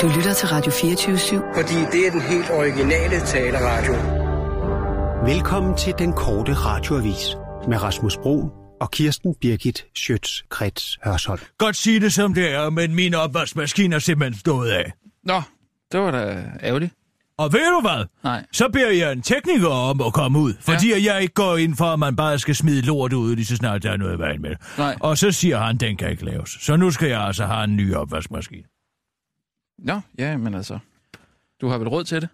Du lytter til Radio 24-7. Fordi det er den helt originale taleradio. Velkommen til Den Korte Radioavis med Rasmus Bruun og Kirsten Birgit Schiøtz Kretz Hørsholm. Godt sige det som det er, men min opvaskemaskine er simpelthen stået af. Nå, det var da ærgerligt. Og ved du hvad? Nej. Så beder jeg en tekniker om at komme ud, fordi jeg ikke går ind for, at man bare skal smide lort ud, lige så snart der er noget i vejen med. Nej. Og så siger han, den kan ikke laves. Så nu skal jeg altså have en ny opvaskemaskine. Nå, ja, men altså, du har vel råd til det?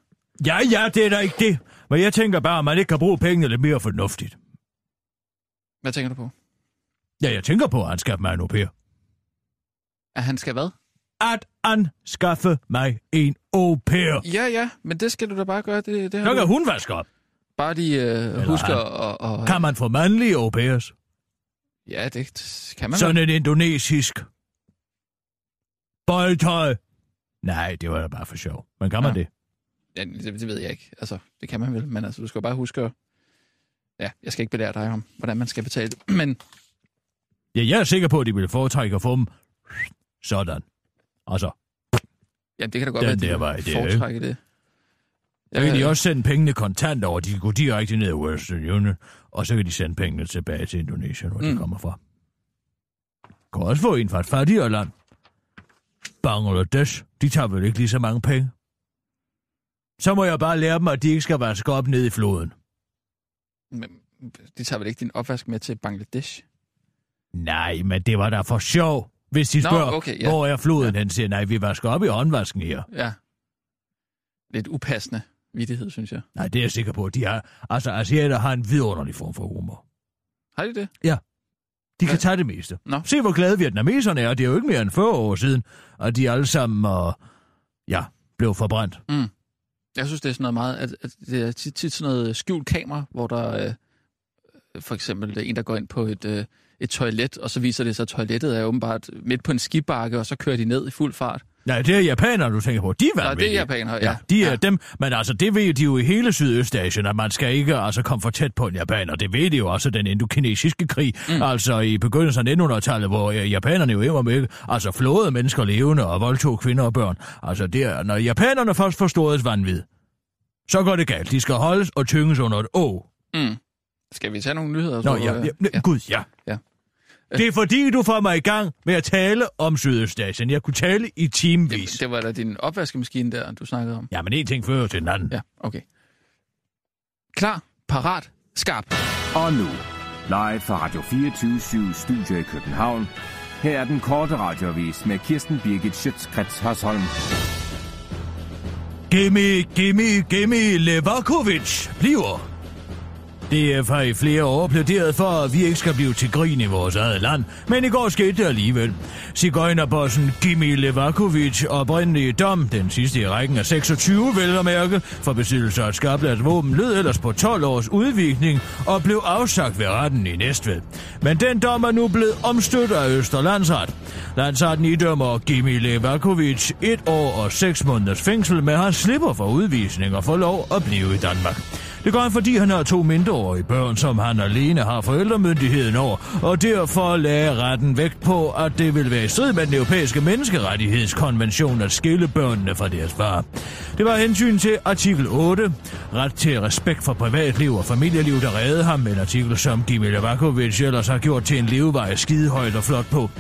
Ja, det er da ikke det. Men jeg tænker bare, at man ikke kan bruge pengene lidt mere fornuftigt. Hvad tænker du på? Ja, jeg tænker på at anskaffe mig en au pair. At han skal hvad? At anskaffe mig en au pair. Ja, men det skal du da bare gøre. Det her kan hun vaske op. Bare de husker og... Kan man få mandlige au pairs? Ja, det kan man. Sådan en indonesisk boldtøj. Nej, det var da bare for sjov. Men kan man det? Ja, det ved jeg ikke. Altså, det kan man vel. Men altså, du skal bare huske at... Ja, jeg skal ikke belære dig om, hvordan man skal betale det, men... Ja, jeg er sikker på, at de vil foretrække at få dem sådan. Altså... Jamen, det kan da godt være, at de vil foretrække det. Så kan de også sende pengene kontant over. De kan gå direkte ned i Western Union, og så kan de sende pengene tilbage til Indonesien, hvor de kommer fra. Kan også få en fra et fattigere land. Bangladesh, de tager vel ikke lige så mange penge. Så må jeg bare lære dem, at de ikke skal vaske op ned i floden. Men de tager vel ikke din opvask med til Bangladesh? Nej, men det var da for sjov. Hvis de spørger, hvor er floden, han siger, nej, vi vasker op i håndvasken her. Ja. Lidt upassende vittighed, synes jeg. Nej, det er jeg sikker på. De har, altså, asiater har en vidunderlig form for humor. Har de det? Ja. De kan tage det meste. Nå. Se, hvor glade vietnameserne er. Det er jo ikke mere end 40 år siden, og de alle sammen blev forbrændt. Mm. Jeg synes, det er sådan noget meget... At det er tit sådan noget skjult kamera, hvor der for eksempel en, der går ind på et toilet, og så viser det sig, at toilettet er åbenbart midt på en skibakke, og så kører de ned i fuld fart. Nej, det er japanere, du tænker på. De er vanvittige. Det er japanere, ja. De er dem, men altså, det ved de jo i hele Sydøstasien, at man skal ikke komme for tæt på en japaner. Det ved de jo også den indokinesiske krig, altså i begyndelsen af 1900-tallet, hvor japanerne jo var med, altså flåede mennesker levende og voldtog kvinder og børn. Altså, det er, når japanerne først forståedes vanvid, så går det galt. De skal holdes og tynges under et å. Mm. Skal vi tage nogle nyheder? Nå, Gud, ja. Det er fordi, du får mig i gang med at tale om Sydøstasien. Jeg kunne tale i timevis. Det var da din opvaskemaskine der, du snakkede om. Ja, men en ting fører til den anden. Ja, okay. Klar, parat, skarp. Og nu, live fra Radio 24-7 Studio i København. Her er Den Korte Radioavis med Kirsten Birgit Schiøtz Kretz Hørsholm. Kimi Levakovic bliver... DF har i flere år plæderet for, at vi ikke skal blive til grin i vores eget land, men i går skete det alligevel. Sigøjnerbossen Kimi Levakovic, oprindelige dom, den sidste i rækken af 26 vælgermærke, for besiddelse af skarpladt våben, lød ellers på 12 års udvikling og blev afsagt ved retten i Næstved. Men den dom er nu blevet omstødt af Østre Landsret. Landsretten idømmer Kimi Levakovic 1 år og 6 måneders fængsel, men han slipper for udvisning og får lov at blive i Danmark. Det gør han, fordi han har 2 mindreårige børn, som han alene har forældremyndigheden over, og derfor lagde retten vægt på, at det vil være i strid med den europæiske menneskerettighedskonvention at skille børnene fra deres far. Det var hensyn til artikel 8, ret til respekt for privatliv og familieliv, der redde ham, en artikel, som Kimi Levakovic ellers har gjort til en levevej skidehøjt og flot på.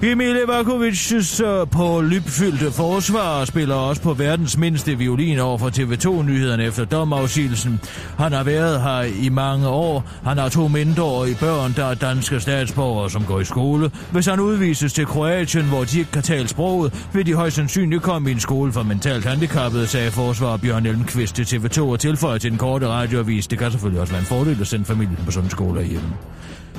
Kimi Levakovic's på lybfyldte forsvar spiller også på verdens mindste violin over for TV2-nyhederne efter domafsigelsen. Han har været her i mange år. Han har 2 mindreårige børn, der er danske statsborgere, som går i skole. Hvis han udvises til Kroatien, hvor de ikke kan tale sproget, vil de højst sandsynligt komme i en skole for mentalt handicappede, sagde forsvarer Bjørn Elmqvist til TV2 og tilføjer til Den Korte Radioavis. Det kan selvfølgelig også være en fordel at sende familien på sådan en skole hjemme.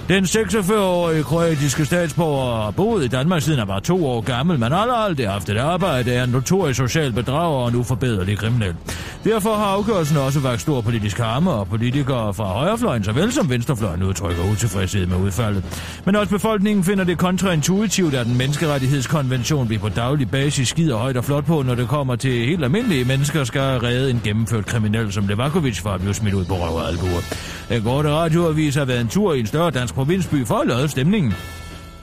Den 46-årige kroatiske statsborger har boet i Danmark siden han var 2 år gammel, men aldrig haft et arbejde, er en notorisk social bedrager og en uforbederlig kriminel. Derfor har afgørelsen også vakt stor politisk harme, og politikere fra højrefløjen såvel som venstrefløjen udtrykker utilfredshed med udfaldet. Men også befolkningen finder det kontraintuitivt, at den menneskerettighedskonvention vi på daglig basis skider højt og flot på, når det kommer til helt almindelige mennesker, skal redde en gennemført kriminel som Levakovic fra at blive smidt ud på røv og albuer. Den Korte Radioavis har været en tur i en større dansk provinsby for at lade stemningen.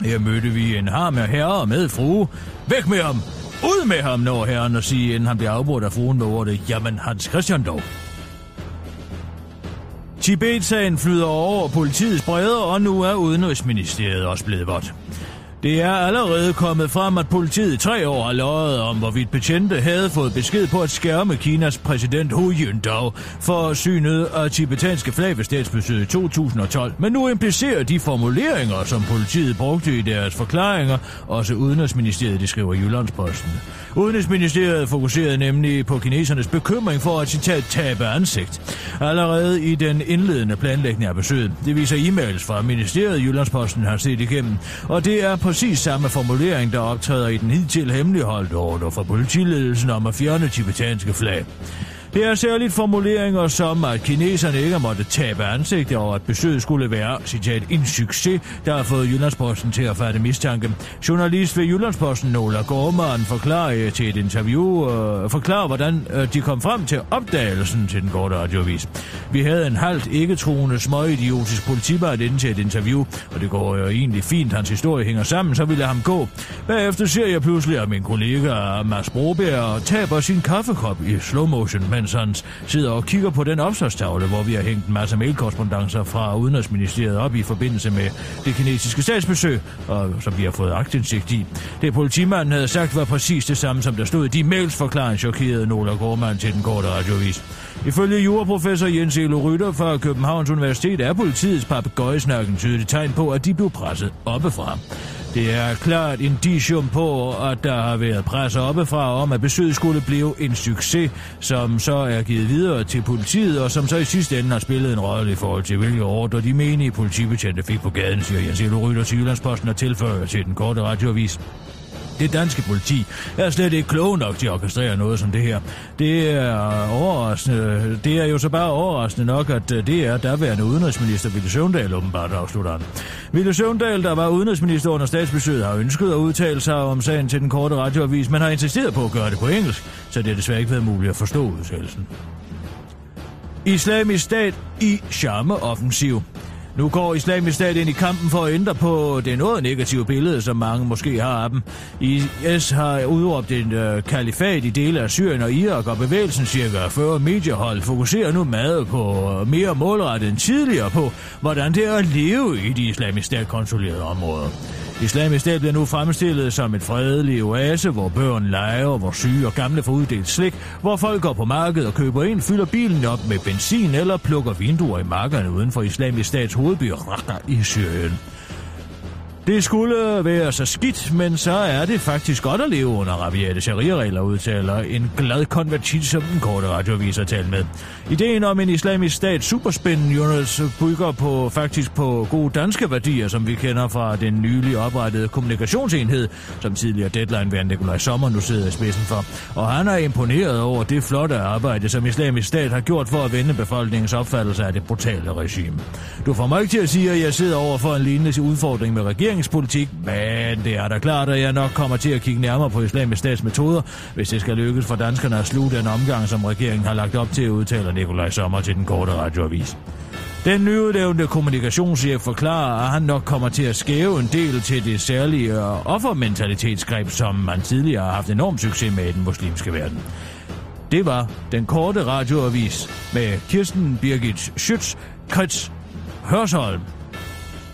Her mødte vi en harm af herre med frue. Væk med ham! Ud med ham, når herren, og sige, inden han bliver afbrudt af fruen med ordet, jamen Hans Christian dog. Tibet-sagen flyder over politiets bredder, og nu er Udenrigsministeriet også blevet vådt. Det er allerede kommet frem, at politiet i 3 år har løjet om, hvorvidt betjente havde fået besked på at skærme Kinas præsident Hu Jintao for synet af tibetanske flag ved statsbesøget i 2012. Men nu implicerer de formuleringer, som politiet brugte i deres forklaringer, også Udenrigsministeriet, det skriver Jyllandsposten. Udenrigsministeriet fokuserede nemlig på kinesernes bekymring for at, citat, tabe ansigt. Allerede i den indledende planlægning af besøget. Det viser e-mails fra ministeriet, Jyllandsposten har set igennem, og det er præcis samme formulering, der optræder i den hidtil hemmeligholdte ordre fra politiledelsen om at fjerne tibetanske flag. Det er særligt formuleringer som, at kineserne ikke måtte tabe ansigter, og at besøget skulle være, citat, en succes, der har fået Jyllandsposten til at fatte mistanke. Journalist ved Jyllandsposten Nola Gorman forklarer til et interview, hvordan de kom frem til opdagelsen til Den Korte Radioavis. Vi havde en halvt ikke-troende, småidiotisk politimand inden til et interview, og det går jo egentlig fint, hans historie hænger sammen, så vi lader ham gå. Bagefter ser jeg pludselig, at min kollega Mads Broberg taber sin kaffekop i slow motion, mens han sidder og kigger på den opslagstavle, hvor vi har hængt en masse mailkorrespondancer fra Udenrigsministeriet op i forbindelse med det kinesiske statsbesøg, og som vi har fået aktindsigt i. Det politimanden havde sagt var præcis det samme, som der stod i de mails, forklaring chokerede Nola Gorman til Den Korte Radioavis. Ifølge juraprofessor Jens Elo Rytter fra Københavns Universitet er politiets papegøjesnakken tydeligt tegn på, at de blev presset oppefra. Det er klart indicium på, at der har været pres oppefra om, at besøget skulle blive en succes, som så er givet videre til politiet, og som så i sidste ende har spillet en rolle i forhold til, hvilke ordre de menige politibetjente fik på gaden, siger Jens Elo Rytter til Jyllandsposten og tilføjer til Den Korte Radioavis. Det danske politi er slet ikke kloge nok til at orkestrere noget som det her. Det er jo så bare overraskende nok, at det er daværende udenrigsminister Villy Søvndal åbenbart afslutter han. Villy Søvndal, der var udenrigsminister under statsbesøget, har ønsket at udtale sig om sagen til Den Korte Radioavis, men har insisteret på at gøre det på engelsk, så det er desværre ikke været muligt at forstå udtalelsen. Islamisk Stat i charmeoffensiv. Nu går Islamisk Stat ind i kampen for at ændre på det noget negative billede, som mange måske har af dem. IS har udråbt en kalifat i dele af Syrien og Irak, og bevægelsen cirka 40 mediehold fokuserer nu meget på mere målrettet end tidligere på, hvordan det er at leve i de Islamisk Stat-kontrollerede områder. Islamisk Stat bliver nu fremstillet som et fredeligt oase, hvor børn leger, hvor syge og gamle får uddelt slik, hvor folk går på markedet og køber ind, fylder bilen op med benzin eller plukker vinduer i markerne uden for Islamisk Stats hovedby Raqqa i Syrien. Det skulle være så skidt, men så er det faktisk godt at leve under rabiate sharia-regler, udtaler en glad konvertit, som Den Korte Radioavis har talt med. Ideen om en Islamisk Stat superspænden, Jonas, bygger på gode danske værdier, som vi kender fra den nylig oprettede kommunikationsenhed, som tidligere Deadline-vært Nikolaj Sommer nu sidder i spidsen for. Og han er imponeret over det flotte arbejde, som Islamisk Stat har gjort for at vende befolkningens opfattelse af det brutale regime. Du får mig ikke til at sige, at jeg sidder over for en lignende udfordring med regeringen, politik, men det er da klart, at jeg nok kommer til at kigge nærmere på Islamisk Stats metoder, hvis det skal lykkes for danskerne at sluge den omgang, som regeringen har lagt op til, udtaler Nikolaj Sommer til Den Korte Radioavis. Den nyudnævnte kommunikationschef forklarer, at han nok kommer til at skæve en del til det særlige offermentalitetsgreb, som man tidligere har haft enorm succes med i den muslimske verden. Det var Den Korte Radioavis med Kirsten Birgit Schiøtz Kretz Hørsholm.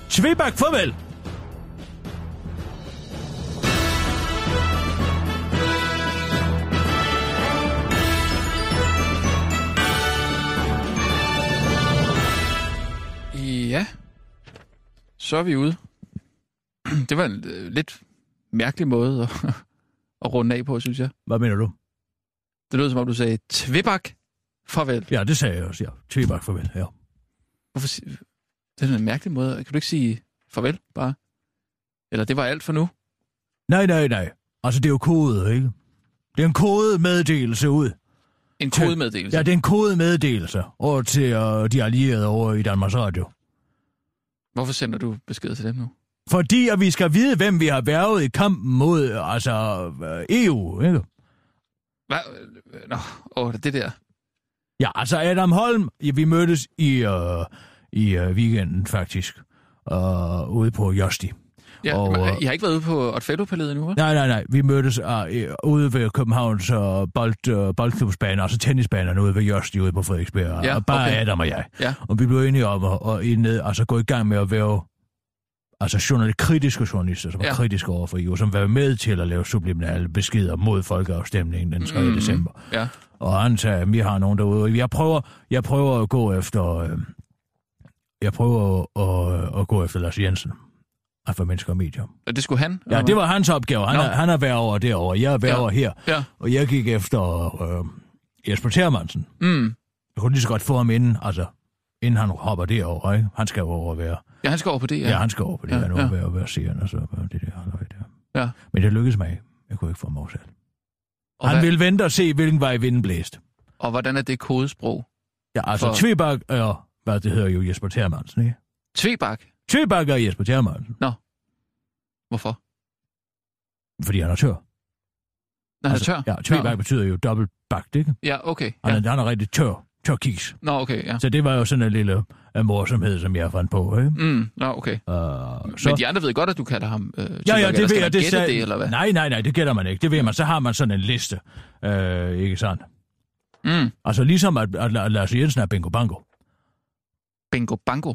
Tvebak, farvel! Ja, så er vi ude. Det var en lidt mærkelig måde at runde af på, synes jeg. Hvad mener du? Det lød som om, du sagde, tvebak, farvel. Ja, det sagde jeg også, ja. Tvebak, farvel, ja. Hvorfor? Det er en mærkelig måde. Kan du ikke sige farvel, bare? Eller det var alt for nu? Nej. Altså, det er jo kode, ikke? Det er en kodemeddelelse ud. En kodemeddelelse? Ja, det er en kodemeddelelse over til de allierede over i Danmarks Radio. Hvorfor sender du besked til dem nu? Fordi at vi skal vide, hvem vi har værvet i kampen mod EU, ikke? Hvad? Nå, det der. Ja, altså Adam Holm, ja, vi mødtes i weekenden faktisk, ude på Josti. Ja, I har ikke været ude på Otfeldtpalæet endnu, hva'? Nej. Vi mødtes ude ved Københavns boldklubsbaner, og så tennisbanerne ude ved Jørst, ude på Frederiksberg. Ja, okay. Og bare Adam og jeg. Ja. Og vi blev enige om at gå i gang med at være kritiske journalister, som var kritiske overfor EU, som var med til at lave subliminale beskeder mod folkeafstemningen den 3. december. Ja. Og han sagde, at vi har nogen derude. Jeg prøver at gå efter... Jeg prøver at gå efter Lars Jensen. For mennesker og medier. Og det skulle han? Ja, det var hans opgave. Han er været over derovre. Jeg er været over her. Ja. Og jeg gik efter Jesper Thermansen. Mm. Jeg kunne lige så godt få ham inden han hopper derovre. Ikke? Han skal over og være... Ja, han skal over på det, ja. Ja, han skal over på det. Ja, han skal over og være serien og så det der. Ja. Men det lykkedes mig. Jeg kunne ikke få ham oversat. Han ville vente og se, hvilken vej vinden blæste. Og hvordan er det kodesprog? Ja, altså Tvebak og... Hvad det hedder jo Jesper Thermansen, ikke? Tvebak og Jesper Thermansen. Nå. Hvorfor? Fordi han er tør. Når han er tør? Ja, Tvebak betyder jo dobbelt bagt, ikke? Ja, okay. Ja. Han er rigtig tør kis. Nå, okay, ja. Så det var jo sådan en lille morsomhed, som jeg fandt på, ikke? Mm, nå, okay. Men de andre ved godt, at du kalder ham Tvebak. Ja, det ved jeg. Det, eller hvad? Nej, det gætter man ikke. Det ved man. Så har man sådan en liste, ikke sandt? Mm. Altså ligesom at Lars Jensen er Bingo Bango. Bingo Bango?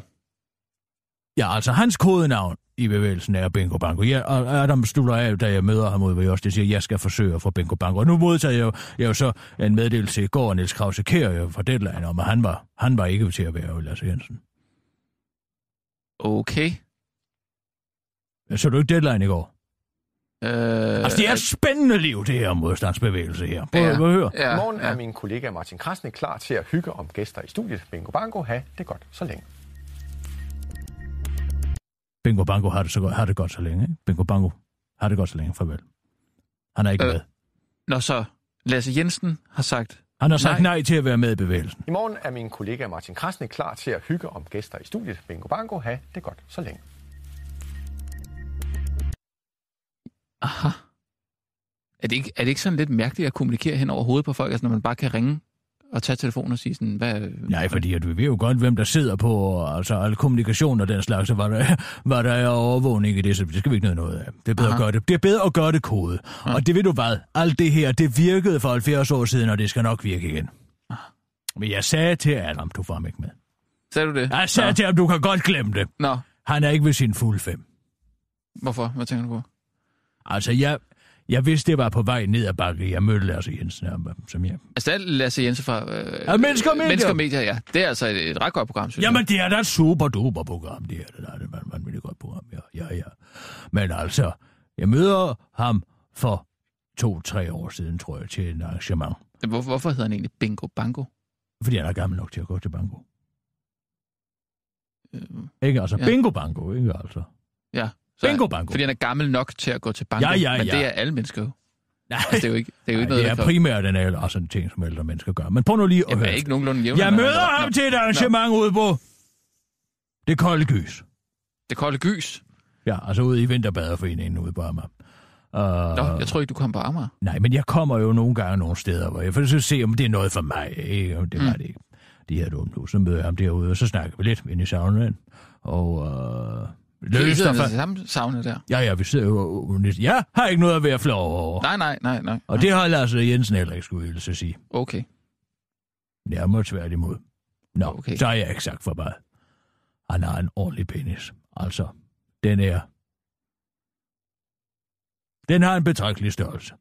Ja, altså hans kodenavn i bevægelsen er Bingo Bango. Ja, og Adam slutter af, da jeg møder ham ude ved os, det siger, at jeg skal forsøge at få Bingo Bango. Og nu modtager jeg jo så en meddelelse i går, Niels Krause-Kjær fra Deadline, om at han var ikke til at være Lars Jensen. Okay. Så du ikke Deadline i går? Altså, det er et spændende liv, det her modstandsbevægelse her. Prøv at høre. I morgen er min kollega Martin Krasnik klar til at hygge om gæster i studiet. Bingo Bango, have det godt så længe. Bingo Bango har det godt så længe, ikke? Bingo Bango har det godt så længe, farvel. Han er ikke med. Nå, så Lasse Jensen har sagt... Han har sagt nej til at være med i bevægelsen. I morgen er min kollega Martin Krasnik klar til at hygge om gæster i studiet. Bingo Bango, have det godt så længe. Aha. Er det ikke sådan lidt mærkeligt at kommunikere hen over hovedet på folk, altså når man bare kan ringe og tage telefonen og sige sådan, hvad... Nej, fordi du ved jo godt, hvem der sidder på, og altså al kommunikation og den slags, så var der overvågning i det, så det skal vi ikke noget af. Det er bedre at gøre det. Det er bedre at gøre det kode. Aha. Og det ved du hvad, alt det her, det virkede for 70 år siden, og det skal nok virke igen. Aha. Men jeg sagde til Adam, du får mig ikke med. Sagde du det? Jeg sagde til ham, du kan godt glemme det. Nå. Han er ikke ved sin fulde 5. Hvorfor? Hvad tænker du på? Altså, jeg vidste, det var på vej ned ad bakke. Jeg mødte Lasse Jensen, som jeg... Altså, det er Lasse Jensen fra... Mennesker og Medier. Ja. Det er altså et ret godt program, synes jeg. Jamen, det er da et super-duper program, det er det. Det er et vanvittigt godt program, ja. Men altså, jeg møder ham for 2-3 år siden, tror jeg, til en arrangement. Hvorfor hedder han egentlig Bingo Bango? Fordi han er gammel nok til at gå til banko. Ikke altså? Ja. Bingo Bango, ikke altså? Ja. Bingo Bango. Fordi han er gammel nok til at gå til banko, ja. Men det er alle mennesker jo. Nej, altså, det er jo ikke noget, det er primært den er også en ting, som ældre mennesker gør. Men prøv nu lige at høre. Ikke nogenlunde jævn. Jeg møder ham til et arrangement ude på Det Kolde Gys. Det Kolde Gys? Ja, altså ude i Vinterbaderforeningen ude på Amager. Nå, jeg tror ikke, du kom på Amager. Nej, men jeg kommer jo nogle gange nogle steder, hvor jeg får så se, om det er noget for mig. Det var det ikke. Det her dumme nu. Så møder jeg ham derude, og så snakker vi lidt inde i saunaen. Og... Løfter fra samme sauna der. Ja, vi sidder jo... Jeg har ikke noget at være flov over. Nej. Og det har Lars Jensen heller ikke skulle så sige. Okay. Nærmere tværtimod. Nå, okay. Så har jeg ikke sagt for meget. Han har en ordentlig penis. Altså, den er... Den har en betragtelig størrelse.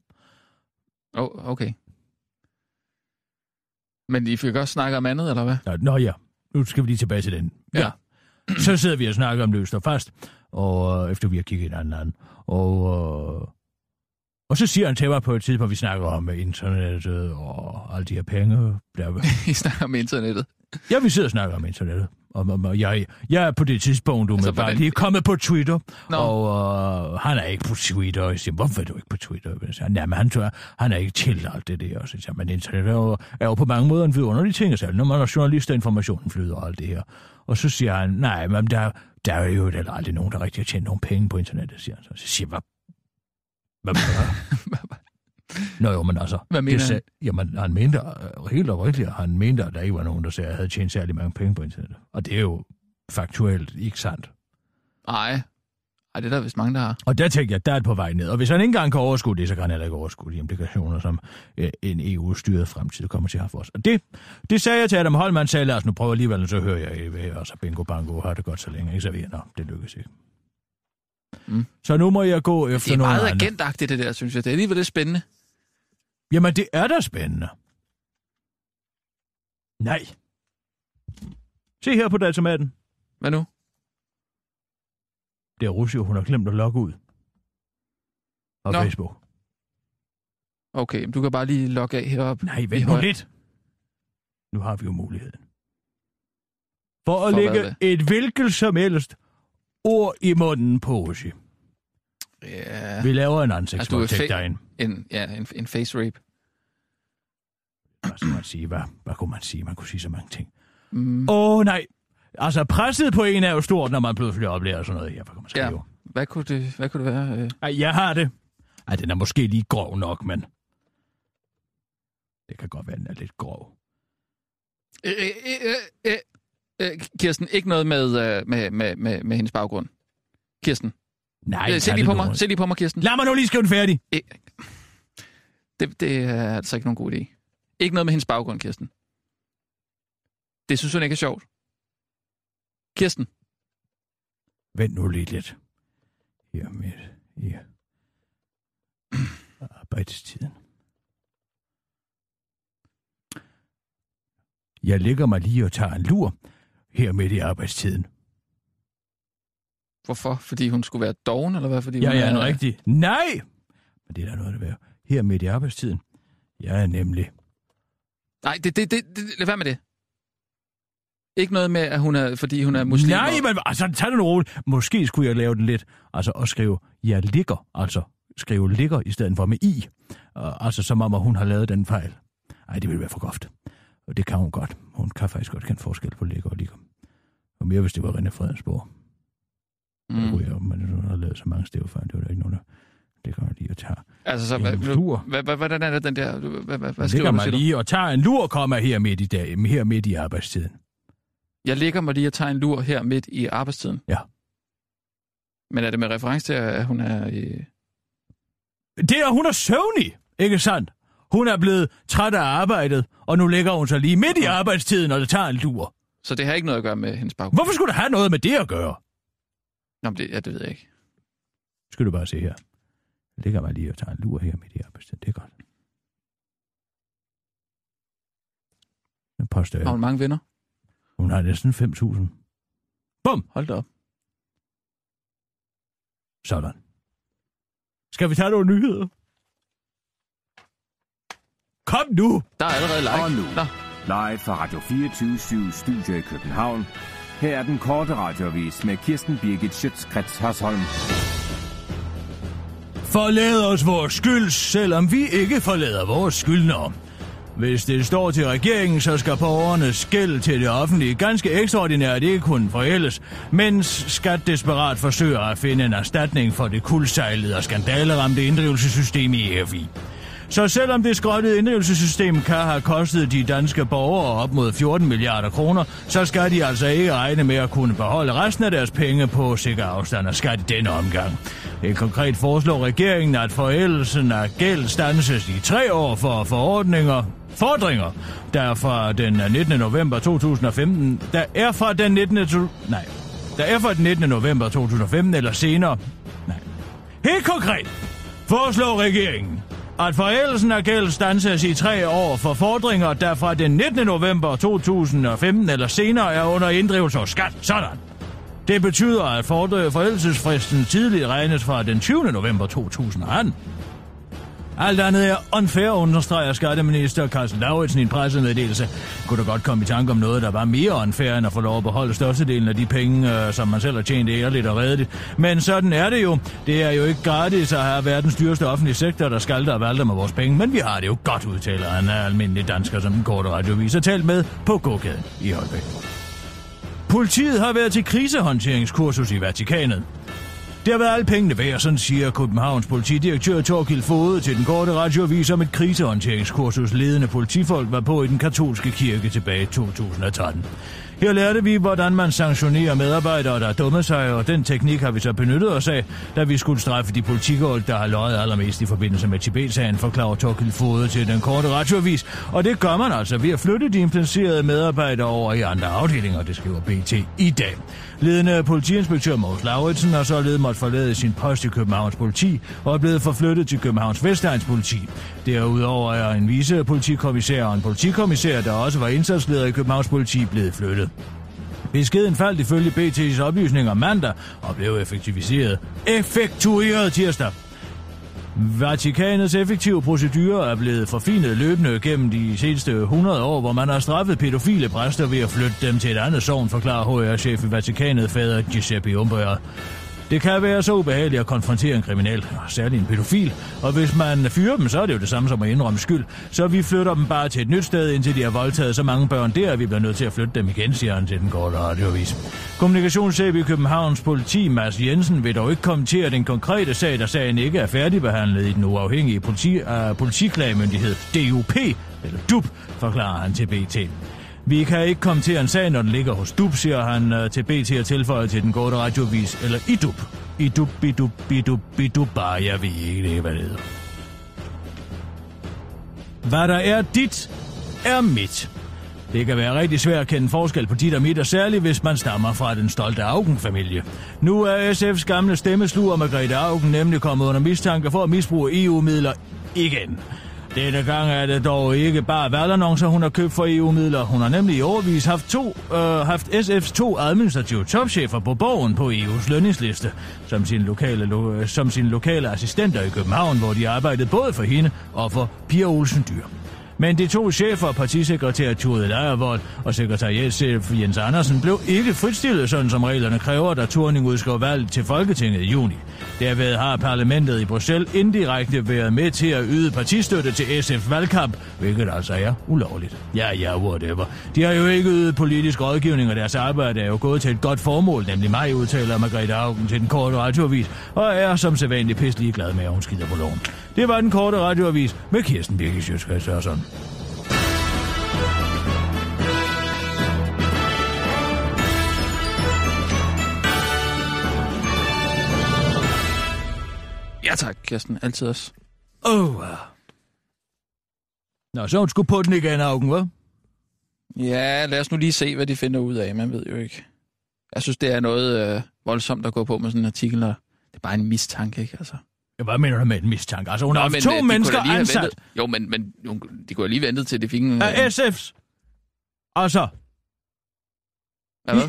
Oh, okay. Men I fik godt snakke om andet, eller hvad? Nå ja. Nu skal vi lige tilbage til den. Ja. Så sidder vi og snakker om løst og fast, og efter vi har kigget hinanden. Og så siger han til mig på et tidspunkt, vi snakker om internettet og alle de her penge. I snakker om internettet? Ja, vi sidder og snakker om internettet. Og jeg er på det tidspunkt, du altså, med bare lige kommet på Twitter, og han er ikke på Twitter. Og jeg siger, hvorfor er du ikke på Twitter? Nej, men han er ikke til alt det der. Så siger, men internet er jo på mange måder en vidunderlig ting, selv, når man er journalist, og informationen flyder og alt det her. Og så siger han, nej, men der er jo heller aldrig nogen, der rigtig har tjent nogen penge på internettet, siger han. Så siger jeg, hvad? Nå jo, men altså... Hvad mener han? Jamen, han mente helt oprigtigt, han mente, at der ikke var nogen, der sagde, at jeg havde tjent særlig mange penge på internettet. Og det er jo faktuelt ikke sandt. Nej. Ej, det er der vist mange, der har. Og der tænker jeg, der er et på vej ned. Og hvis han ikke engang kan overskue det, så kan han heller ikke overskue de implikationer, som en EU-styret fremtid kommer til at have for os. Og det sagde jeg til Adam Holm, han sagde, lad os nu prøve alligevel, så hører jeg EV, og så bingo bango, har det godt så længe, ikke? Så vi, nå, det lykkes ikke. Mm. Så nu må jeg gå efter nogle andre. Det er meget agentagtigt, det der, synes jeg. Det er alligevel lidt spændende. Jamen, det er da spændende. Nej. Se her på datamaten. Hvad nu? Det er Russia, hun har glemt at logge ud. Og nå. Facebook. Okay, men du kan bare lige logge af heroppe. Nej, vent nu lidt. Nu har vi jo muligheden. For at lægge et hvilket som helst ord i munden på Russia. Ja. Vi laver en ansigtsvoldtægt derinde. En face rape. Hvad skal man sige? Hvad kunne man sige? Man kunne sige så mange ting. Nej. Altså, presset på en er jo stort, når man pludselig oplever sådan noget her. Hvad kunne det være? Ej, jeg har det. Ej, den er måske lige grov nok, men... Det kan godt være, den er lidt grov. Kirsten, ikke noget med hendes baggrund. Kirsten. Nej, se lige på mig, Kirsten. Lad mig nu lige skrive den færdig. Det er altså ikke nogen god idé. Ikke noget med hendes baggrund, Kirsten. Det synes hun ikke er sjovt. Kirsten. Vent nu lige lidt. Her midt i arbejdstiden. Jeg ligger mig lige og tager en lur her midt i arbejdstiden. Hvorfor? Fordi hun skulle være doven, eller hvad? Fordi hun er rigtig. Nej! Men det er da noget, der være. Her midt i arbejdstiden. Jeg er nemlig... Nej, lad være med det. Ikke noget med, at hun er, fordi hun er muslim. Nej, men altså, tag det nu roligt. Måske skulle jeg lave det lidt, altså, og skrive, jeg ligger, altså, skrive ligger i stedet for med i. Og, altså, som om, at hun har lavet den fejl. Ej, det ville være for groft. Og det kan hun godt. Hun kan faktisk godt kende forskel på ligger og ligger. Og mere, hvis det var René Fredensborg. Men hun har lavet så mange stævfejl, det var der ikke nogen, der... Det gør lige at tage hvordan er det, den der... Hvad skriver du, siger du? Lige og tager en lur, kommer her midt i arbejdstiden. Jeg ligger mig lige og tager en lur her midt i arbejdstiden? Ja. Men er det med reference til, at hun er... Det er, hun er søvnig, ikke sandt? Hun er blevet træt af arbejdet, og nu ligger hun så lige midt i arbejdstiden, og det tager en lur. Så det har ikke noget at gøre med hendes baggrund? Hvorfor skulle det have noget med det at gøre? Nå, men det ved jeg ikke. Skal du bare se her. Jeg ligger mig lige og tager en lur her midt i arbejdstiden. Det er godt. Den påstår jeg. Har hun mange venner? Hun har næsten 5.000. Bum! Hold da op. Sådan. Skal vi tage nogle nyheder? Kom nu! Der er allerede live. Og nu, live fra Radio 24-7 Studio i København. Her er Den Korte Radioavis med Kirsten Birgit Schiøtz Kretz Hørsholm. Forlad os vores skyld, selvom vi ikke forlader vores skyldnere. Hvis det står til regeringen, så skal borgernes gæld til det offentlige ganske ekstraordinært ikke kunne forældes, mens skat desperat forsøger at finde en erstatning for det kuldsejlede og skandaleramte inddrivelsessystem i EFI. Så selvom det skrottede inddrivelsessystem kan have kostet de danske borgere op mod 14 milliarder kroner, så skal de altså ikke regne med at kunne beholde resten af deres penge på sikker afstand af skat i denne omgang. Helt konkret foreslår regeringen, at forældelsen af gæld standses i 3 år for fordringer, der er fra den 19. november 2015 eller senere. Nej. Helt konkret foreslår regeringen, at forældelsen af gæld standses i 3 år for fordringer, der fra den 19. november 2015 eller senere er under inddrivelse af skat. Sådan. Det betyder, at forældelsesfristen tidligt regnes fra den 20. november 2018. Alt andet er unfair, understreger skatteminister Carsten Lauritsen i en pressemeddelelse. Kunne du godt komme i tanke om noget, der var mere unfair, end at få lov at beholde størstedelen af de penge, som man selv har tjent ærligt og redeligt. Men sådan er det jo. Det er jo ikke gratis at have verdens dyreste offentlige sektor, der skalter og valter med vores penge. Men vi har det jo godt, udtaler han af almindelige danskere, som Den Korte Radioavis har talt med på gågaden i Holbæk. Politiet har været til krisehåndteringskursus i Vatikanet. Det har været alle pengene værd, sådan siger Københavns politidirektør Torkild Fode til Den Korte Radioavis om et krisehåndteringskursus ledende politifolk var på i den katolske kirke tilbage i 2013. Her lærte vi, hvordan man sanktionerer medarbejdere, der dummede sig, og den teknik har vi så benyttet os af, da vi skulle straffe de politikere, der har løjet allermest i forbindelse med Tibet-sagen, forklarer Torkild Fode til Den Korte Radioavis. Og det gør man altså ved at flytte de implicerede medarbejdere over i andre afdelinger, det skriver BT i dag. Ledende politiinspektør Mogens Lauritsen har således måtte forlade sin post i Københavns politi og er blevet forflyttet til Københavns Vestegns politi. Derudover er en vicepolitikommissær og en politikommissær, der også var indsatsleder i Københavns politi, blevet flyttet. Beskeden faldt ifølge BT's oplysninger mandag og blev effektueret tirsdag. Vatikanets effektive procedurer er blevet forfinet løbende gennem de seneste 100 år, hvor man har straffet pædofile præster ved at flytte dem til et andet sogn, forklarer HR-chef i Vatikanet, fader Giuseppe Umbøger. Det kan være så ubehageligt at konfrontere en kriminel, særligt en pædofil, og hvis man fyrer dem, så er det jo det samme som at indrømme skyld. Så vi flytter dem bare til et nyt sted, indtil de har voldtaget så mange børn der, at vi bliver nødt til at flytte dem igen, siger han til Den Korte Radioavis. Kommunikationschef i Københavns politi, Lars Jensen, vil dog ikke kommentere den konkrete sag, da sagen ikke er færdigbehandlet i den uafhængige politiklagemyndighed, DUP, eller DUP, forklarer han til BT. Vi kan ikke komme til en sag, når den ligger hos DUP, siger han til BT og tilføjer til Den Korte Radioavis, eller i DUP. I DUP, i DUP, i DUP, i DUP, bare jeg ved ikke, hvad det hedder. Hvad der er dit, er mit. Det kan være rigtig svært at kende forskel på dit og mit, og særligt hvis man stammer fra den stolte Auken-familie. Nu er SF's gamle stemmesluger Margrethe Auken nemlig kommet under mistanke for at misbruge EU-midler igen. Denne gang er det dog ikke bare valgannoncer, hun har købt for EU-midler. Hun har nemlig i årevis haft SF's to administrative topchefer på borgen på EU's lønningsliste, som sine lokale assistenter i København, hvor de arbejdede både for hende og for Pia Olsen Dyhr. Men de to chefer, partisekretær Turid Leivold og sekretariatschef Jens Andersen, blev ikke fritstillet, sådan som reglerne kræver, da Thorning udskrev valg til Folketinget i juni. Derved har parlamentet i Bruxelles indirekte været med til at yde partistøtte til SF-valgkamp, hvilket altså er ulovligt. Ja, whatever. De har jo ikke ydet politisk rådgivning, og deres arbejde er jo gået til et godt formål, nemlig mig, udtaler Margrethe Auken til Den Korte Radioavis, og er som sædvanligt pisselig glad med, at hun skider på loven. Det var Den Korte Radioavis med Kirsten Birgit Schiøtz Kretz Hørsholm. Ja tak, Kirsten. Altid også. Nå, så hun skulle på den igen, Auken, hva'? Ja, lad os nu lige se, hvad de finder ud af. Man ved jo ikke. Jeg synes, det er noget voldsomt at gå på med sådan en artikel, og det er bare en mistanke, ikke altså? Hvad mener du med en mistanke? Altså, hun har haft to mennesker ansat. Jo, men de kunne jo lige ventet til, det fik en... Af SF's. Altså... Hvad?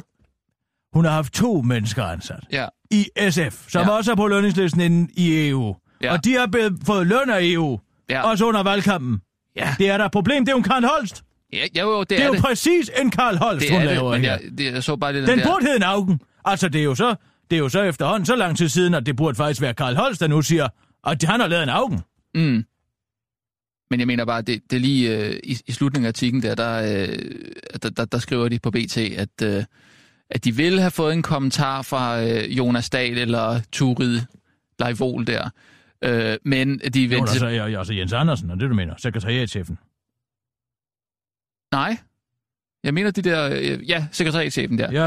Hun har haft to mennesker ansat. Ja. I SF, som også er på lønningslisten inden i EU. Ja. Og de har fået løn af EU. Ja. Også under valgkampen. Ja. Det er der et problem. Det er jo en Carl Holst. Ja, det er jo præcis en Carl Holst, hun laver det, men jeg så bare det, den burde hedde en Auken. Altså, det er jo så efterhånden så lang tid siden, at det burde faktisk være Carl Holst, der nu siger, at han har lavet en Auken. Mm. Men jeg mener bare, det er lige i slutningen af artiklen, der skriver de på BT, at de ville have fået en kommentar fra Jonas Dahl eller Turid Leivold der. Men de vendte... Jo, der er også Jens Andersen, og det du mener, sekretariatschefen. Nej. Jeg mener de der... sekretariatschefen der. Ja.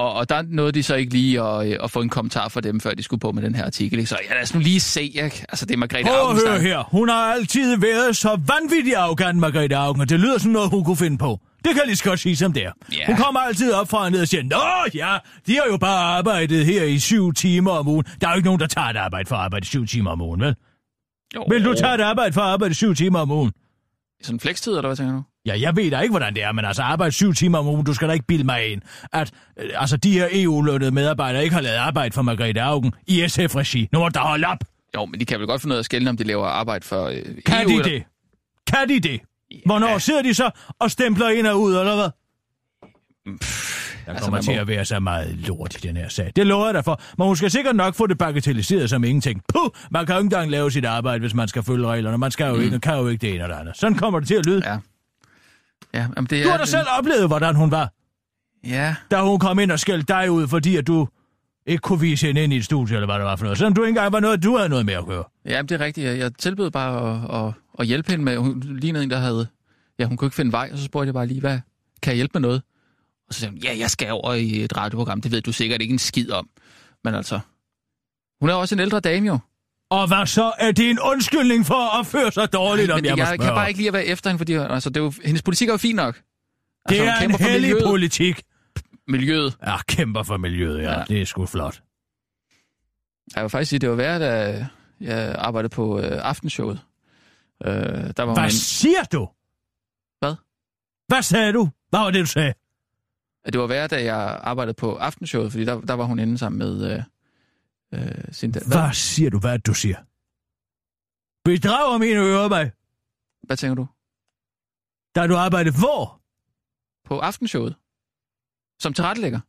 Og der er noget, de så ikke lige at få en kommentar fra dem, før de skulle på med den her artikel. Ikke? Så lad os nu lige se, ikke? Altså, det er Margrethe Auken. Hør her. Hun har altid været så vanvittig arrogant, Margrethe Auken, og det lyder sådan noget, hun kunne finde på. Det kan jeg lige så godt sige som det er. Yeah. Hun kommer altid op fra og ned og siger, de har jo bare arbejdet her i 7 timer om ugen. Der er jo ikke nogen, der tager et arbejde for at arbejde 7 timer om ugen, vel? Jo. Vil du tage et arbejde for at arbejde 7 timer om ugen? Sådan en flekstid, eller hvad tænker du? Ja, jeg ved da ikke, hvordan det er, men altså arbejde 7 timer om ugen, du skal da ikke bilde mig ind, at altså, de her EU-lønnede medarbejdere ikke har lavet arbejde for Margrethe Auken i SF-regi. Nu må der holde op! Jo, men de kan vel godt finde ud af at skelne, om de laver arbejde for kan EU? Kan de det? Yeah. Hvornår sidder de så og stempler ind og ud, eller hvad? Der kommer til at være så meget lort i den her sag. Det lover jeg dig for. Men hun skal sikkert nok få det bagatelliseret som ingenting. Man kan jo ikke engang lave sit arbejde, hvis man skal følge reglerne. Man skal jo ikke, og kan jo ikke det ene eller andet. Sådan kommer det til at lyde. Ja. Ja, jamen det er, du har da selv oplevet, hvordan hun var. Ja. Da hun kom ind og skældte dig ud, fordi at du ikke kunne vise hende ind i et studie, eller hvad det var for noget. Selvom du ikke engang var noget, du havde noget med at gøre. Jamen det er rigtigt. Jeg tilbød bare at hjælpe hende med. Hun lignede en, der havde... Ja, hun kunne ikke finde vej, og så spurgte jeg bare lige, hvad kan jeg hjælpe med noget? Og så sagde hun, ja, jeg skal over i et radioprogram, det ved du sikkert ikke en skid om. Men altså, hun er også en ældre dame jo. Og hvad så? Er det en undskyldning for at opføre sig dårligt, om jeg kan bare ikke lide at være efter hende, fordi altså, det er jo, hendes politik er jo fin nok. Altså, det er en hellig politik. Miljøet. Ja, kæmper for miljøet, ja. Det er sgu flot. Jeg vil faktisk sige, det var værd, da jeg arbejdede på aftenshowet. Der var siger du? Hvad? Hvad sagde du? Hvad var det, du sagde? Det var værd, da jeg arbejdede på aftenshowet, fordi der var hun inde sammen med... Hvad siger du? Hvad er det, du siger? Bedrager mine ører mig. Hvad tænker du? Da du arbejder hvor? På aftenshowet. Som tilrettelægger.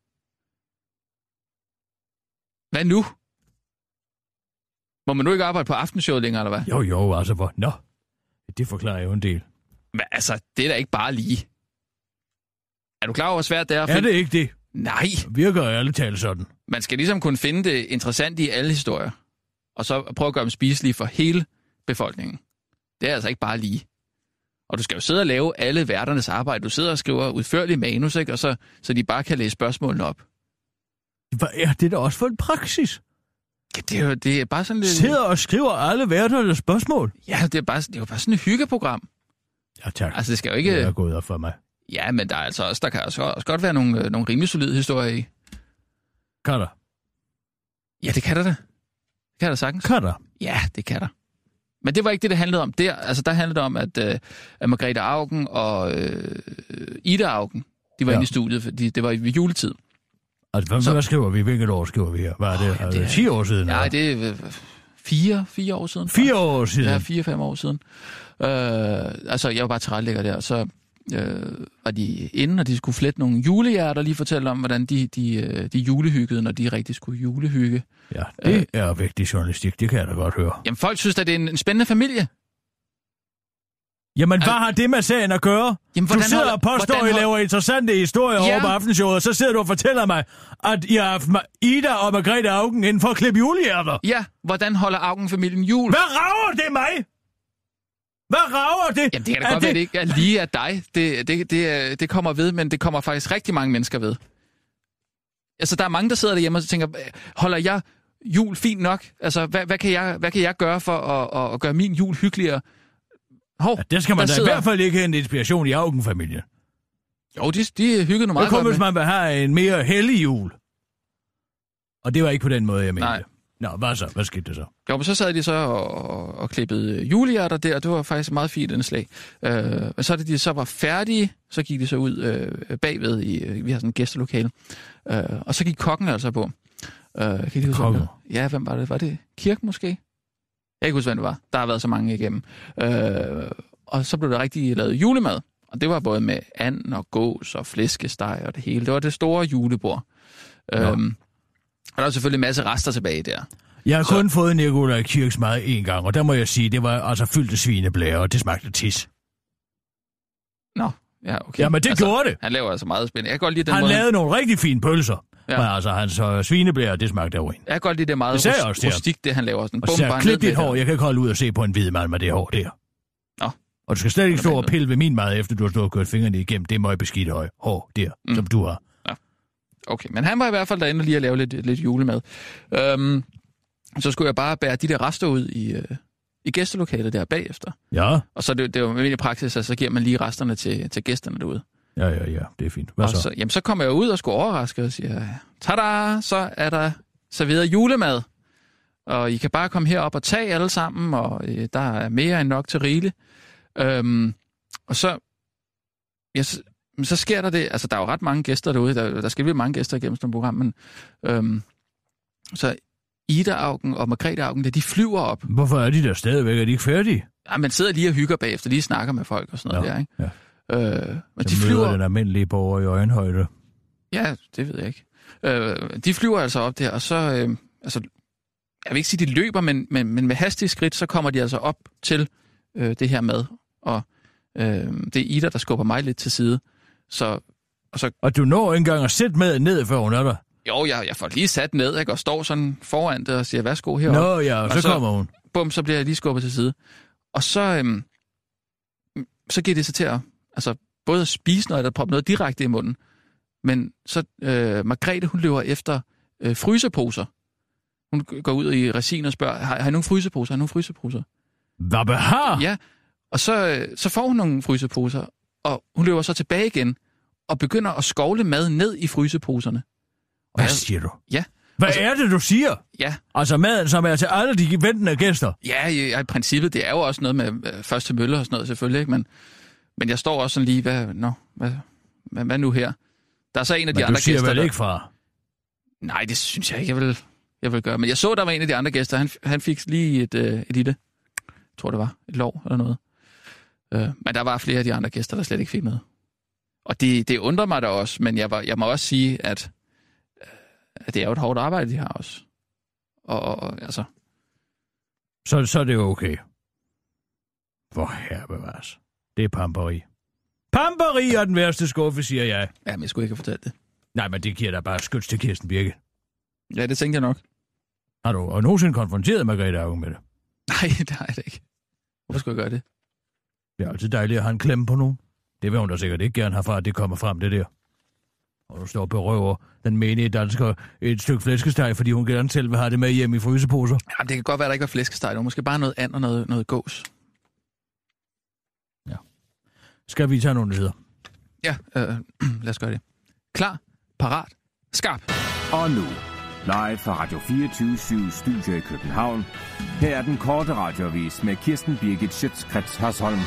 Hvad nu? Må man nu ikke arbejde på aftenshowet længere, eller hvad? Jo, altså hvor? Nå, det forklarer jo en del. Men altså, det er da ikke bare lige. Er du klar over, hvor svært det er at finde... Er det ikke det? Nej. Det virker ærligt talt sådan. Man skal ligesom kunne finde det interessante i alle historier, og så prøve at gøre dem spiselige for hele befolkningen. Det er altså ikke bare lige. Og du skal jo sidde og lave alle værternes arbejde. Du sidder og skriver udførlige manus, ikke? Og så de bare kan læse spørgsmålene op. Hvad er det da også for en praksis? Ja, det er bare sådan lidt... Sidder og skriver alle værternes spørgsmål? Ja, det er jo bare sådan et hyggeprogram. Ja, tak. Altså, det skal jo ikke... Det er gået op for mig. Ja, men der kan også godt være nogle rimelig solide historier i. Kan der? Ja, det kan der da. Det kan der sagtens. Kan der? Ja, det kan der. Men det var ikke det handlede om der. Altså, der handlede det om, at Margrethe Auken og Ida Auken, de var inde i studiet, fordi det var ved juletid. Altså, hvad skriver vi? Hvilket år skriver vi her? Hvad er det? Ja, det er 10 år siden? Nej, det er 4 år siden. 4 år siden? Ja, 4-5 år siden. Altså, jeg var bare tilrettelægger der, så... var de inde, og de skulle flette nogle julehjerter, lige fortælle om, hvordan de julehyggede, når de rigtig skulle julehygge. Ja, det er vigtig journalistik, det kan jeg da godt høre. Jamen, folk synes, at det er en spændende familie. Jamen, hvad har det med sagen at gøre? Jamen, du sidder og påstår, at I laver interessante historier over på aftenshowet, og så sidder du og fortæller mig, at I har haft Ida og Margrethe Auken inden for at klippe julehjerter. Ja, hvordan holder Auken-familien jul? Hvad rager det mig? Hvad rager det? Jamen, det kan da godt være, det ikke er lige af dig. Det kommer ved, men det kommer faktisk rigtig mange mennesker ved. Altså, der er mange, der sidder derhjemme og tænker, holder jeg jul fint nok? Altså, hvad kan jeg gøre for at gøre min jul hyggeligere? Hov, ja, det skal man i hvert fald ikke have en inspiration i Auken-familien. Jo, de hyggede nu meget godt. Det kunne, hvis man vil have en mere hellig jul. Og det var ikke på den måde, jeg mente. Nej. Nå, hvad så? Hvad skete det så? Jo, men så sad de så og klippede julehjerter der, og det var faktisk meget fint den slag. Men så da de så var færdige, så gik de så ud bagved, vi har sådan en gæstelokale, og så gik kokken altså på. Kan de kokken? Ja, hvem var det? Var det Kirk måske? Jeg kan ikke huske, hvem det var. Der har været så mange igennem. Og så blev der rigtig lavet julemad, og det var både med and og gås og flæskesteg og det hele. Det var det store julebord. Og der er selvfølgelig en masse rester tilbage der. Jeg har kun fået Nikolaj Kirks mad en gang, og der må jeg sige, det var altså fyldte svineblære, og det smagte tis. Nå, ja, okay. Jamen, det altså, gjorde det. Han laver altså meget spændende. Jeg kan godt lide den han måde. Lavede nogle rigtig fine pølser, men altså hans svineblære, det smagte af uren. Jeg kan godt lide det meget rustik, det han laver. Sådan, og så klip dit hår, jeg kan ikke holde ud og se på en hvid mand med det hår der. Nå. Og du skal slet ikke stå og pille ved min mad, efter du har stået og kørt fingrene igennem det møgbeskidte hår der, som du har. Okay, men han var i hvert fald derinde lige at lave lidt julemad. Så skulle jeg bare bære de der rester ud i gæstelokalet der bagefter. Ja. Og så det var min praksis, at så giver man lige resterne til gæsterne derude. Ja, det er fint. Hvad så? Jamen, så kommer jeg ud og skulle overraske og siger, tada, så er der serveret julemad. Og I kan bare komme herop og tage alle sammen, og der er mere end nok til rigeligt. Og så... Men så sker der det, altså der er jo ret mange gæster derude, der skal blive mange gæster igennem sådan et program, men så Ida Auken og Margrethe Auken, de flyver op. Hvorfor er de der stadigvæk? Er de ikke færdige? Ja, man sidder lige og hygger bagefter, lige snakker med folk og sådan noget der, ikke? Ja. Men de flyver møder den almindelige borger i øjenhøjde. Ja, det ved jeg ikke. De flyver altså op der, og så, altså, jeg vil ikke sige, de løber, men med hastige skridt, så kommer de altså op til det her mad, og det er Ida, der skubber mig lidt til side. Og du når ikke engang at sætte med ned, før hun er der? Jo, jeg får lige sat ned, ikke? Og står sådan foran det og siger, værsgo heroppe. Nå ja, og så kommer hun. Bum, så bliver jeg lige skubbet til side. Og så giver det sig til at, altså både at spise noget, eller proppe noget direkte i munden, Men så Margrethe, hun løber efter fryseposer. Hun går ud i regien og spørger, har I nogle fryseposer? Hvad behar? Ja, og så får hun nogle fryseposer, og hun løber så tilbage igen og begynder at skovle mad ned i fryseposerne. Og hvad siger du? Ja. Hvad er det, du siger? Ja. Altså maden, som er til alle de ventende gæster? Ja, i princippet, det er jo også noget med første mølle og sådan noget, selvfølgelig, ikke? Men jeg står også sådan lige, hvad nu her? Der er så en af de andre gæster... Men du siger vel ikke fra? Nej, det synes jeg ikke, jeg vil gøre. Men jeg så, der var en af de andre gæster, han fik lige et lille... Jeg tror, det var et lov eller noget. Men der var flere af de andre gæster, der slet ikke fik noget. Og det undrer mig da også, men jeg må også sige, at det er jo et hårdt arbejde, de har også. Og altså... Så er det jo okay. Hvor herre bevares. Det er pamperi. Pamperi er den værste skuffe, siger jeg. Ja, men jeg skulle ikke have fortalt det. Nej, men det giver da bare skyds til Kirsten Birgit. Ja, det tænkte jeg nok. Har du og nogensinde konfronteret Margrethe Auken med det? Nej, det har jeg ikke. Hvorfor skulle jeg gøre det? Det er altid dejligt at have en klemme på nogen. Det vil hun da sikkert ikke gerne have fra, at det kommer frem, det der. Og du står og berøver den menige dansker et stykke flæskesteg, fordi hun gerne selv vil have det med hjem i fryseposer. Jamen, det kan godt være, der ikke var flæskesteg. Det var måske bare noget andet og noget gås. Ja. Skal vi tage nogle nyheder? Ja, lad os gøre det. Klar, parat, skarp. Og nu, live fra Radio 24-7 Studio i København. Her er den korte radioavis med Kirsten Birgit Schiøtz Kretz Hørsholm.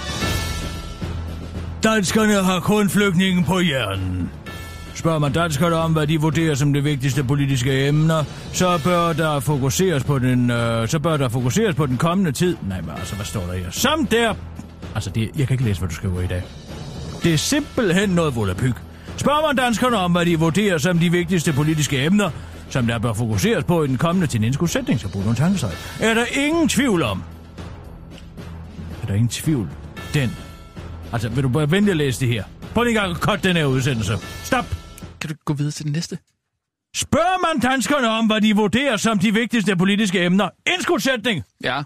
Danskerne har kun flygtningen på hjernen. Spørger man danskerne om, hvad de vurderer som det vigtigste politiske emner, så bør der fokuseres på den kommende tid. Nej, men altså, hvad står der her? Samt der... Altså, jeg kan ikke læse, hvad du skriver i dag. Det er simpelthen noget volapyk. Spørger man danskerne om, hvad de vurderer som de vigtigste politiske emner, som der bør fokuseres på i den kommende tid, inden skulle sætning skal bruge nogle tanker sig. Er der ingen tvivl? Den. Altså, vil du bare vente og læse det her? Prøv lige en gang at cutte den her udsendelse. Stop! Kan du gå videre til den næste? Spørger man danskerne om, hvad de vurderer som de vigtigste politiske emner? Indskudsætning! Ja.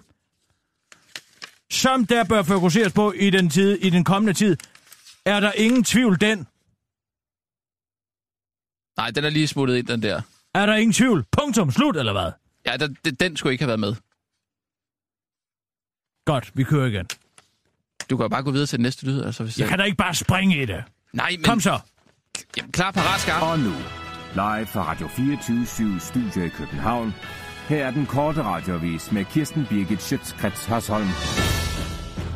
Som der bør fokuseres på i den kommende tid. Er der ingen tvivl, den? Nej, den er lige smuttet ind, den der. Er der ingen tvivl? Punktum. Slut, eller hvad? Ja, den skulle ikke have været med. Godt, vi kører igen. Du kan jo bare gå videre til den næste lyd. Altså, hvis jeg kan da ikke bare springe i det. Nej, men... Kom så. Jamen, klar, parat, skarp. Og nu, live fra Radio 24-7 Studio i København. Her er den korte radioavis med Kirsten Birgit Schiøtz Kretz Hørsholm.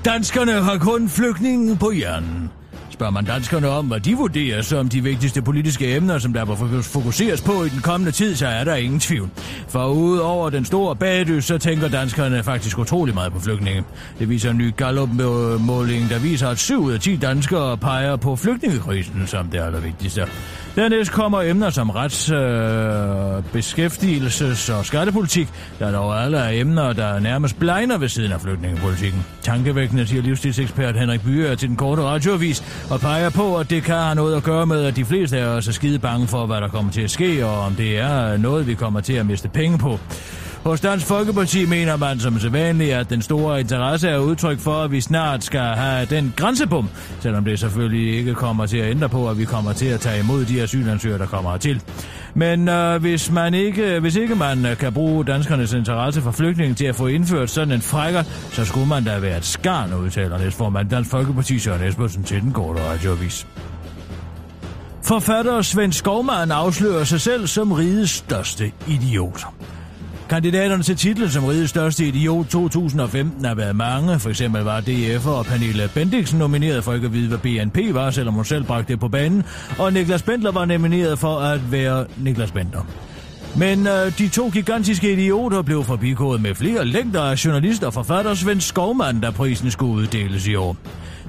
Danskerne har kun flygtningen på hjernen. Spørger man danskerne om, hvad de vurderer som de vigtigste politiske emner, som der bør fokuseres på i den kommende tid, så er der ingen tvivl. For udover den store bagdyst, så tænker danskerne faktisk utrolig meget på flygtninge. Det viser en ny Gallup-måling, der viser, at 7 ud af 10 danskere peger på flygtningekrisen som det allervigtigste. Dernæst kommer emner som rets, beskæftigelses- og skattepolitik, der dog alle er emner, der nærmest blegner ved siden af flygtningepolitikken. Tankevækkende, siger livsstilsekspert Henrik Byer til den korte radioavis, og peger på, at det kan have noget at gøre med, at de fleste af os er skide bange for, hvad der kommer til at ske, og om det er noget, vi kommer til at miste penge på. Hos Dansk Folkeparti mener man som sædvanligt, at den store interesse er udtryk for, at vi snart skal have den grænsebom, selvom det selvfølgelig ikke kommer til at ændre på, at vi kommer til at tage imod de asylansøgere, der kommer hertil. Men hvis ikke man kan bruge danskernes interesse for flygtninge til at få indført sådan en frækker, så skulle man da være et skarn, udtaler næstformand Dansk Folkeparti Søren Espersen til den korte radioavis. Forfatter Svend Skovmand afslører sig selv som rigets største idiot. Kandidaterne til titlen som rigets største idiot 2015 har været mange. For eksempel var DF'er og Pernille Bendixen nomineret for ikke at vide, hvad BNP var, selvom hun selv bragte det på banen. Og Nicklas Bendtner var nomineret for at være Nicklas Bendtner. Men de to gigantiske idioter blev forbigået med flere længder af journalist og forfatter Svend Skovmand, da prisen skulle uddeles i år.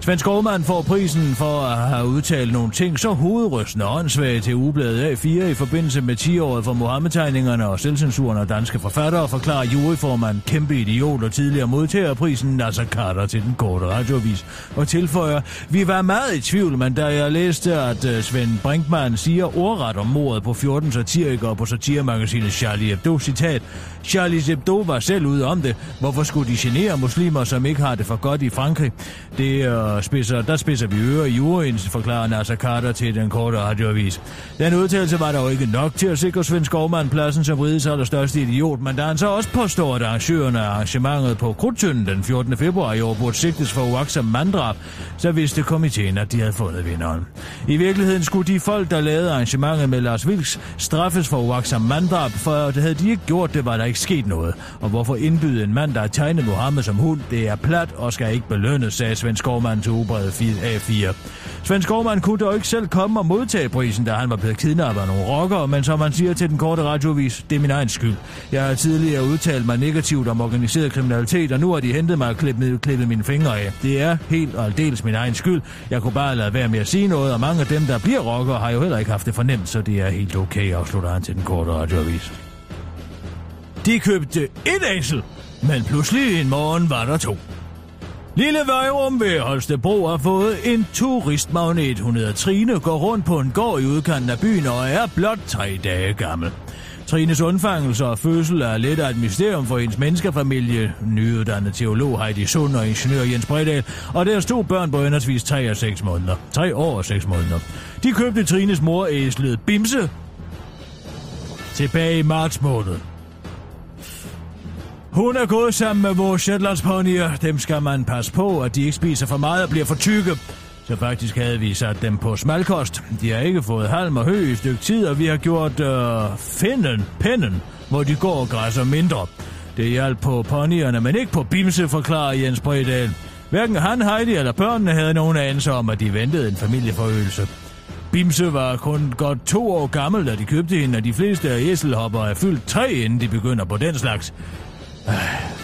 Svend Skovmand får prisen for at have udtalt nogle ting så hovedrystende og åndssvage til ugebladet A4 i forbindelse med 10-året for Mohammed-tegningerne og selvcensuren af danske forfattere, forklarer juryformand, kæmpe idiot og tidligere modtager prisen Nasser Carter til den korte radioavis og tilføjer, vi var meget i tvivl, men da jeg læste, at Svend Brinkmann siger ordret om mordet på 14 satirikere på satiremagasinet Charlie Hebdo, citat, Charlie Hebdo var selv ude om det, hvorfor skulle de genere muslimer, som ikke har det for godt i Frankrig? Det og der spidser vi ører i juryen, forklarer Nasser Carter til Den Korte Radioavis. Den udtalelse var der jo ikke nok til at sikre Svend Skovmand pladsen som rigets allerstørste idiot, men da han så også påstår, at arrangørerne af arrangementet på Krudtønden den 14. februar i år burde sigtes for uagtsom manddrab, så vidste komiteen, at de havde fundet vinderen. I virkeligheden skulle de folk, der lavede arrangementet med Lars Vilks, straffes for uagtsom manddrab, for havde de ikke gjort det, var der ikke sket noget. Og hvorfor indbyde en mand, der har tegnet Mohammed som hund, det er plat og skal ikke belønnes, sagde Svend Skovmand til Ugebrevet A4. Svend Skovmand kunne dog ikke selv komme og modtage prisen, da han var blevet kidnappet af nogle rockere, men som han siger til Den Korte Radioavis, det er min egen skyld. Jeg har tidligere udtalt mig negativt om organiseret kriminalitet, og nu har de hentet mig og klippet mine fingre af. Det er helt og aldeles min egen skyld. Jeg kunne bare lade være med at sige noget, og mange af dem, der bliver rockere, har jo heller ikke haft det fornemt, så det er helt okay, afslutter han til Den Korte Radioavis. De købte et æsel, men pludselig en morgen var der to. Lille Vejrum ved Holstebro har fået en turistmagnet. Hun hedder Trine, går rundt på en gård i udkanten af byen og er blot 3 dage gammel. Trines undfangelse og fødsel er lidt af et mysterium for hendes menneskerfamilie, nyuddannet teolog Heidi Sund og ingeniør Jens Bredal, og deres 2 børn på henholdsvis 3 og 6 måneder. 3 år og 6 måneder. De købte Trines mor æslet Bimse tilbage i marts måned. Hun er gået sammen med vores shetlandsponyer. Dem skal man passe på, at de ikke spiser for meget og bliver for tykke. Så faktisk havde vi sat dem på smalkost. De har ikke fået halm og hø i et stykke tid, og vi har gjort pinden, hvor de går og græsser mindre. Det hjalp på ponyerne, men ikke på Bimse, forklarer Jens Bredal. Hverken han, Heidi eller børnene havde nogen anelse om, at de ventede en familieforøgelse. Bimse var kun godt 2 år gammel, da de købte hende, og de fleste af æselhopper er fyldt 3, inden de begynder på den slags.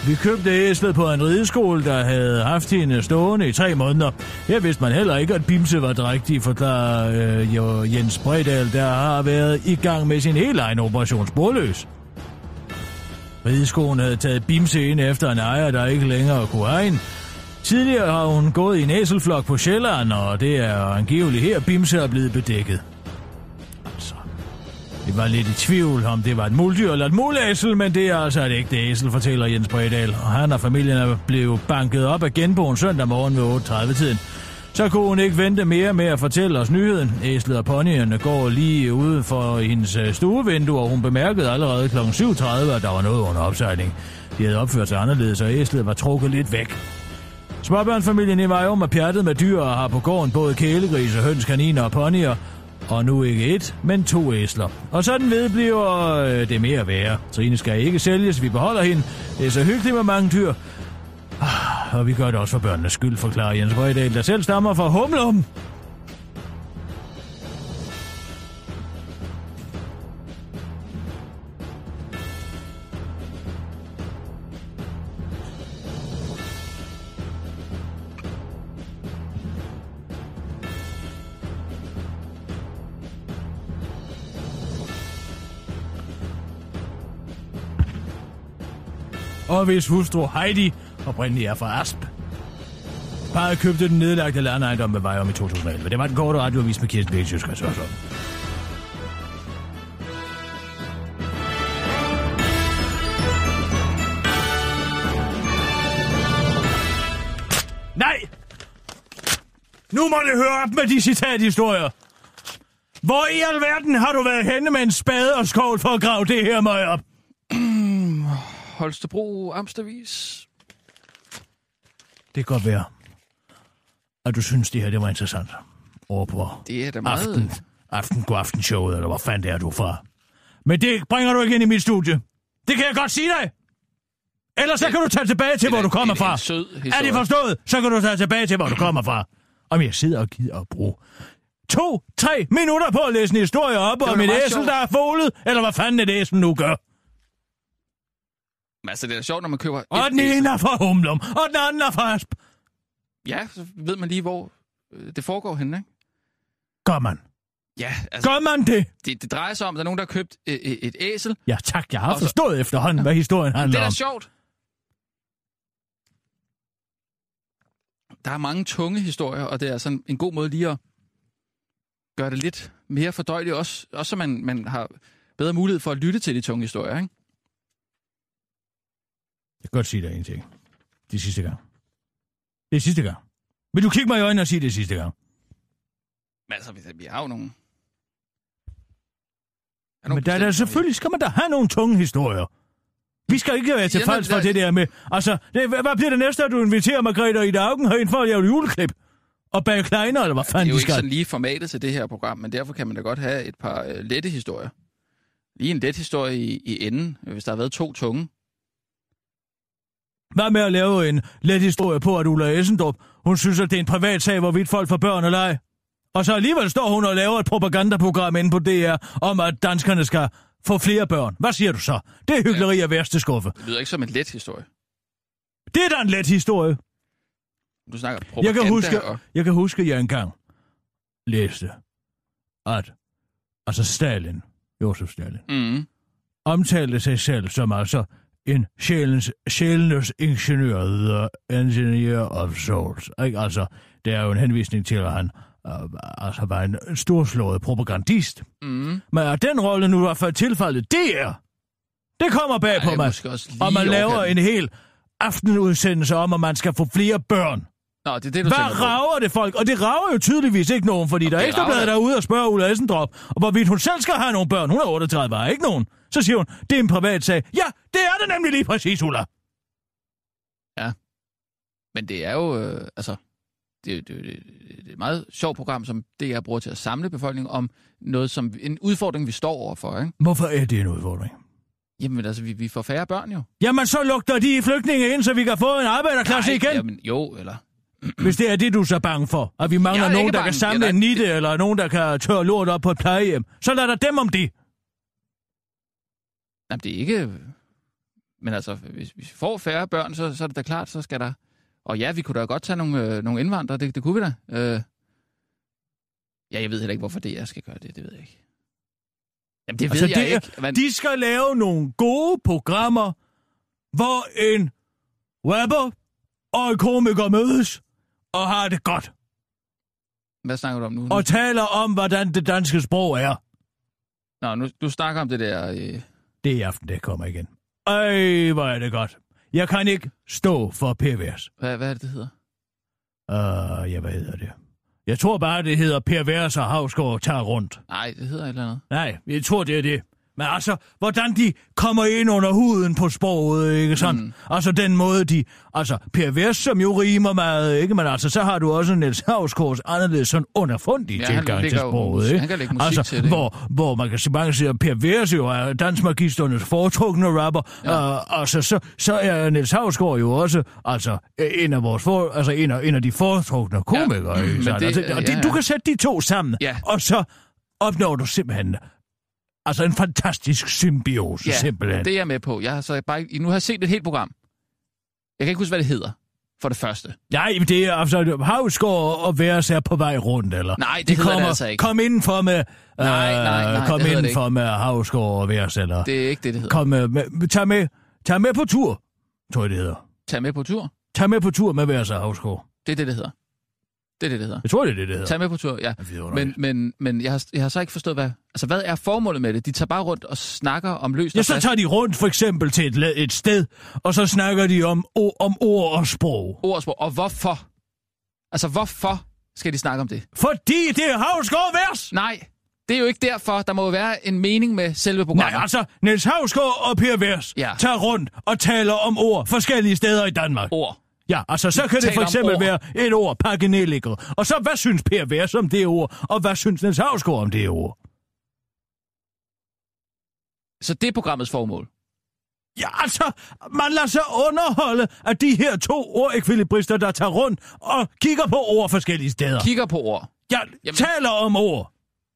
Vi købte æslet på en rideskole, der havde haft hende stående i 3 måneder. Her vidste man heller ikke, at Bimse var drægtig, forklarer Jens Bredal, der har været i gang med sin hele egen operation sporløs. Rideskolen havde taget Bimse ind efter en ejer, der ikke længere kunne eje hende. Tidligere har hun gået i en æselflok på Sjælland, og det er angiveligt her, Bimse er blevet bedækket. Det var lidt i tvivl, om det var et muldyr eller et mulæsel, men det er altså et ægte æsel, fortæller Jens Bredal. Og han og familien blev banket op af genboen søndag morgen ved 8:30-tiden. Så kunne hun ikke vente mere med at fortælle os nyheden. Æslet og ponyerne går lige ude for hendes stuevindue, og hun bemærkede allerede kl. 7:30, at der var noget under opsejling. De havde opført sig anderledes, og æslet var trukket lidt væk. Småbørnsfamilien i Vejrum er pjattet med dyr og har på gården både kælegrise, høns, kaniner og ponyer. Og nu ikke 1, men 2 æsler. Og sådan vedbliver det mere værre. Trine skal ikke sælges, vi beholder hende. Det er så hyggeligt med mange dyr. Og vi gør det også for børnenes skyld, forklarer Jens Røgdal, der selv stammer fra Humlum. Og hvis hustru Heidi oprindeligt er fra Asp. Parret købte den nedlagte landejendom ved Vejrum i 2011. Det var Den Korte Radioavis med Kirsten Birgit Schiøtz Kretz Hørsholm. Nej! Nu må det høre op med de citathistorier. Hvor i alverden har du været henne med en spade og skovl for at grave det her møg op? Holstebro Amstervis. Det kan godt være, at du synes, det her det var interessant. Over på det er da meget... aftenshowet, eller hvor fanden det er, du fra. Men det bringer du ikke ind i mit studie. Det kan jeg godt sige dig. Ellers så kan du tage tilbage til, hvor du kommer fra. Er det forstået? Så kan du tage tilbage til, hvor du kommer fra. Om jeg sidder og gider at bruge 2-3 minutter på at læse en historie op om et æsel, der er folet, eller hvad fanden et æsel nu gør. Men altså, det er sjovt, når man køber... Og den ene er fra Humlum, og den anden er fra Asp. Ja, så ved man lige, hvor det foregår henne, ikke? Gør man? Ja, altså... Gør man det? Det drejer sig om, at der er nogen, der har købt et æsel. Ja, tak. Jeg har forstået efterhånden, hvad historien handler om. Det er sjovt. Der er mange tunge historier, og det er sådan en god måde lige at gøre det lidt mere fordøjeligt. Også så man har bedre mulighed for at lytte til de tunge historier, ikke? Jeg kan godt sige dig en ting. Det er sidste gang. Vil du kigge mig i øjnene og sige det sidste gang? Men altså, vi har jo nogen. Men der er selvfølgelig, skal man da have nogle tunge historier. Vi skal ikke være til falsk for det der med... Altså, hvad bliver det næste, at du inviterer Margrethe og Ida Auken herinde for at lave et juleklip? Og bage kleiner, eller hvad fanden de skal? Det er jo ikke sådan lige formatet til det her program, men derfor kan man da godt have et par lette historier. Lige en let historie i enden, hvis der har været to tunge. Hvad med at lave en let historie på, at Ulla Essendrup, hun synes, at det er en privat sag, hvorvidt folk får børn eller ej? Og så alligevel står hun og laver et propagandaprogram inde på DR, om at danskerne skal få flere børn. Hvad siger du så? Det er hykleri af værste skuffe. Det lyder ikke som en let historie. Det er da en let historie. Du snakker propaganda. Jeg kan huske, at jeg engang læste, at altså Stalin, Josef Stalin, omtalte sig selv som altså en sjælenes ingeniør, the engineer of souls. Ikke? Altså, det er jo en henvisning til, at han altså var en storslået propagandist. Mm. Men at den rolle nu var tilfældet, det kommer bag på mig. Og man laver en hel aftenudsendelse om, at man skal få flere børn. Nå, det er det, hvad rager det folk? Og det rager jo tydeligvis ikke nogen, fordi der er Ekstrabladet derude og spørger Ulla Essendrop, og hvorvidt hun selv skal have nogle børn. Hun er 38, var ikke nogen. Så siger hun, det er en privat sag. Ja, det er det nemlig lige præcis, Ulla. Ja. Men det er jo, det er et meget sjovt program, som DR bruger til at samle befolkningen om noget som en udfordring, vi står overfor, ikke? Hvorfor er det en udfordring? Jamen altså, vi får færre børn jo. Jamen så lugter de flygtninge ind, så vi kan få en arbejderklasse igen. Jamen jo, eller... Hvis det er det, du er så bange for, at vi mangler nogen, der kan samle en nitte, eller nogen, der kan tørre lort op på et plejehjem, så lad der dem om det. Jamen det er ikke... Men altså, hvis vi får færre børn, så er det da klart, så skal der... Og ja, vi kunne da godt tage nogle indvandrere, det kunne vi da. Ja, jeg ved heller ikke, hvorfor det er, jeg skal gøre det ved jeg ikke. Jamen, det altså, ved jeg det er, ikke. Man... De skal lave nogle gode programmer, hvor en rapper og en komiker mødes og har det godt. Hvad snakker du om nu? Og taler om, hvordan det danske sprog er. Nå, nu du snakker om det der... Det er i aften, det kommer igen. Ej, hvor er det godt. Jeg kan ikke stå for Per Vers. Hvad er det, det hedder? Hvad hedder det? Jeg tror bare, det hedder Per Vers og Hausgaard tager rundt. Nej, det hedder et eller andet. Nej, jeg tror, det er det. Men altså, hvordan de kommer ind under huden på sproget, ikke sådan? Altså, den måde de... Altså, Per Vers, som jo rimer meget, ikke? Men altså, så har du også Niels Hausgaards anderledes sådan underfundige tilgang til sproget, ikke? Han kan lægge musik altså, til det. Hvor man kan sige, at Per Vers jo er dansmarkisternes foretrukne rapper. Ja. Altså, så er Niels Hausgaard jo også altså, en af de foretrukne komikere, ja, ikke sådan? Du kan sætte de to sammen, og så opnår du simpelthen... Altså en fantastisk symbiose, simpelthen. Det er jeg med på. Nu har jeg set et helt program. Jeg kan ikke huske, hvad det hedder, for det første. Nej, det er altså Hausgaard og Vers er på vej rundt, eller? Nej, det hedder det altså ikke. Kom indenfor med... Nej, kom indenfor med Hausgaard og Vers, eller? Det er ikke det, det hedder. Kom med... Tag med på tur, tror jeg, det hedder. Tag med på tur? Tag med på tur med Vers og Hausgaard. Det er det, det hedder. Jeg tror, det er det, det hedder. Tag med på tur, ja. Men jeg har så ikke forstået, hvad... Altså, hvad er formålet med det? De tager bare rundt og snakker om løst... Ja, så tager de rundt for eksempel til et sted, og så snakker de om ord og sprog. Ord og sprog. Og hvorfor? Altså, hvorfor skal de snakke om det? Fordi det er Hausgaard Vers! Nej, det er jo ikke derfor. Der må jo være en mening med selve programmet. Nej, altså, Niels Hausgaard og Per Vers tager rundt og taler om ord forskellige steder i Danmark. Ord. Ja, altså så kan det for eksempel være et ord, pakkenelikker. Og så, hvad synes Per Vers om det ord? Og hvad synes Niels Hausgaard om det ord? Så det er programmets formål? Ja, altså, man lader sig underholde af de her to ordekvilibrister, der tager rundt og kigger på ord forskellige steder. Kigger på ord? Ja, taler om ord.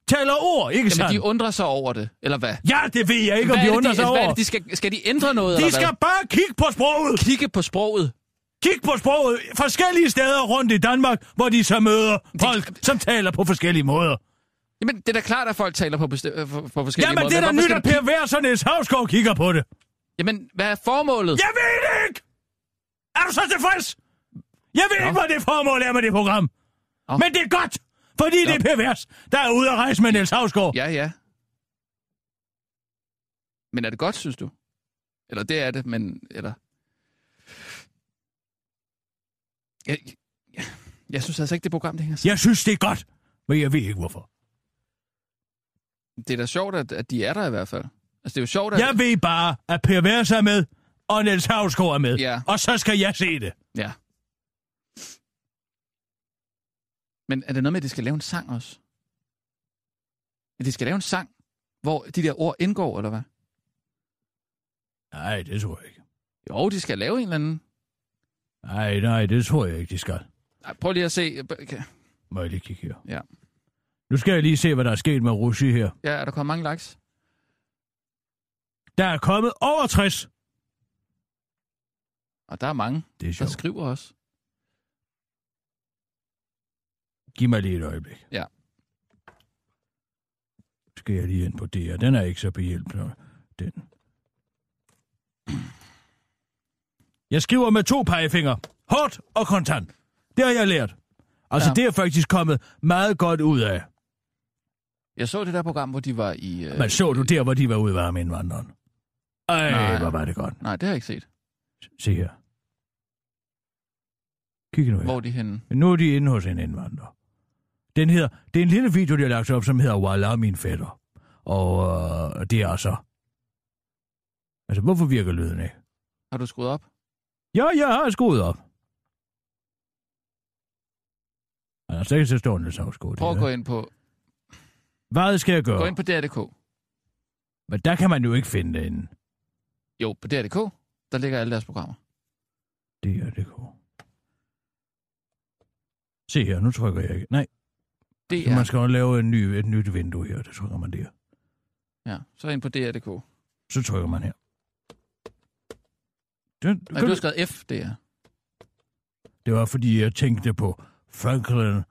Taler ord, ikke sandt? Jamen, de undrer sig over det, eller hvad? Ja, det ved jeg ikke, om de undrer sig over. Skal de ændre noget, eller hvad? De skal bare kigge på sproget. Kigge på sproget. Kig på sproget forskellige steder rundt i Danmark, hvor de så møder folk, som taler på forskellige måder. Jamen, det er da klart, at folk taler på forskellige måder. Jamen, det er da nyt, at Per Vers og Niels Hausgaard kigger på det. Jamen, hvad er formålet? Jeg ved det ikke! Er du så tilfreds? Jeg ved ikke, hvad det formål er med det program. Nå. Men det er godt, fordi det er Per Vers, der er ude at rejse med Niels Hausgaard. Ja. Men er det godt, synes du? Eller det er det, men... Eller... Jeg, jeg, Jeg synes altså ikke, det program, det hænger sammen. Jeg synes, det er godt, men jeg ved ikke, hvorfor. Det er da sjovt, at de er der i hvert fald. Altså, det er jo sjovt, at... Jeg ved bare, at Per Vers er med, og Niels Hausgaard er med. Ja. Og så skal jeg se det. Ja. Men er det noget med, at de skal lave en sang også? At de skal lave en sang, hvor de der ord indgår, eller hvad? Nej, det tror jeg ikke. Jo, de skal lave en eller anden. Nej, det tror jeg ikke, de skal. Nej, prøv lige at se. Må jeg lige kigge her? Ja. Nu skal jeg lige se, hvad der er sket med Russi her. Ja, er der kommet mange likes? Der er kommet over 60. Og der er mange, der skriver også. Giv mig lige et øjeblik. Ja. Skal jeg lige ind på DR. Den er ikke så behjælpende, den. Jeg skriver med 2 pegefingre. Hårdt og kontant. Det har jeg lært. Altså, ja. Det er faktisk kommet meget godt ud af. Jeg så det der program, hvor de var i... Men så du der, hvor de var ude varme indvandreren? Ej, hvor var det godt. Nej, det har jeg ikke set. Se her. Kig nu her. Hvor er de henne? Nu er de inde hos en indvandrer. Den hedder... Det er en lille video, de har lagt op, som hedder Wallah, min fætter. Og det er så... Altså, hvorfor virker lyden ikke? Har du skruet op? Ja, jeg har skruet op. Han har sikkert stående savskål. Prøv at gå ind på... Hvad skal jeg gøre? Gå ind på DR.dk. Men der kan man jo ikke finde det inden. Jo, på DR.dk, der ligger alle deres programmer. DR.dk. Se her, nu trykker jeg ikke. Nej. DR. Man skal jo lave et nyt vindue her, det trykker man der. Ja, så ind på DR.dk. Så trykker man her. Du har skrevet F, det er. Det var, fordi jeg tænkte på Franklin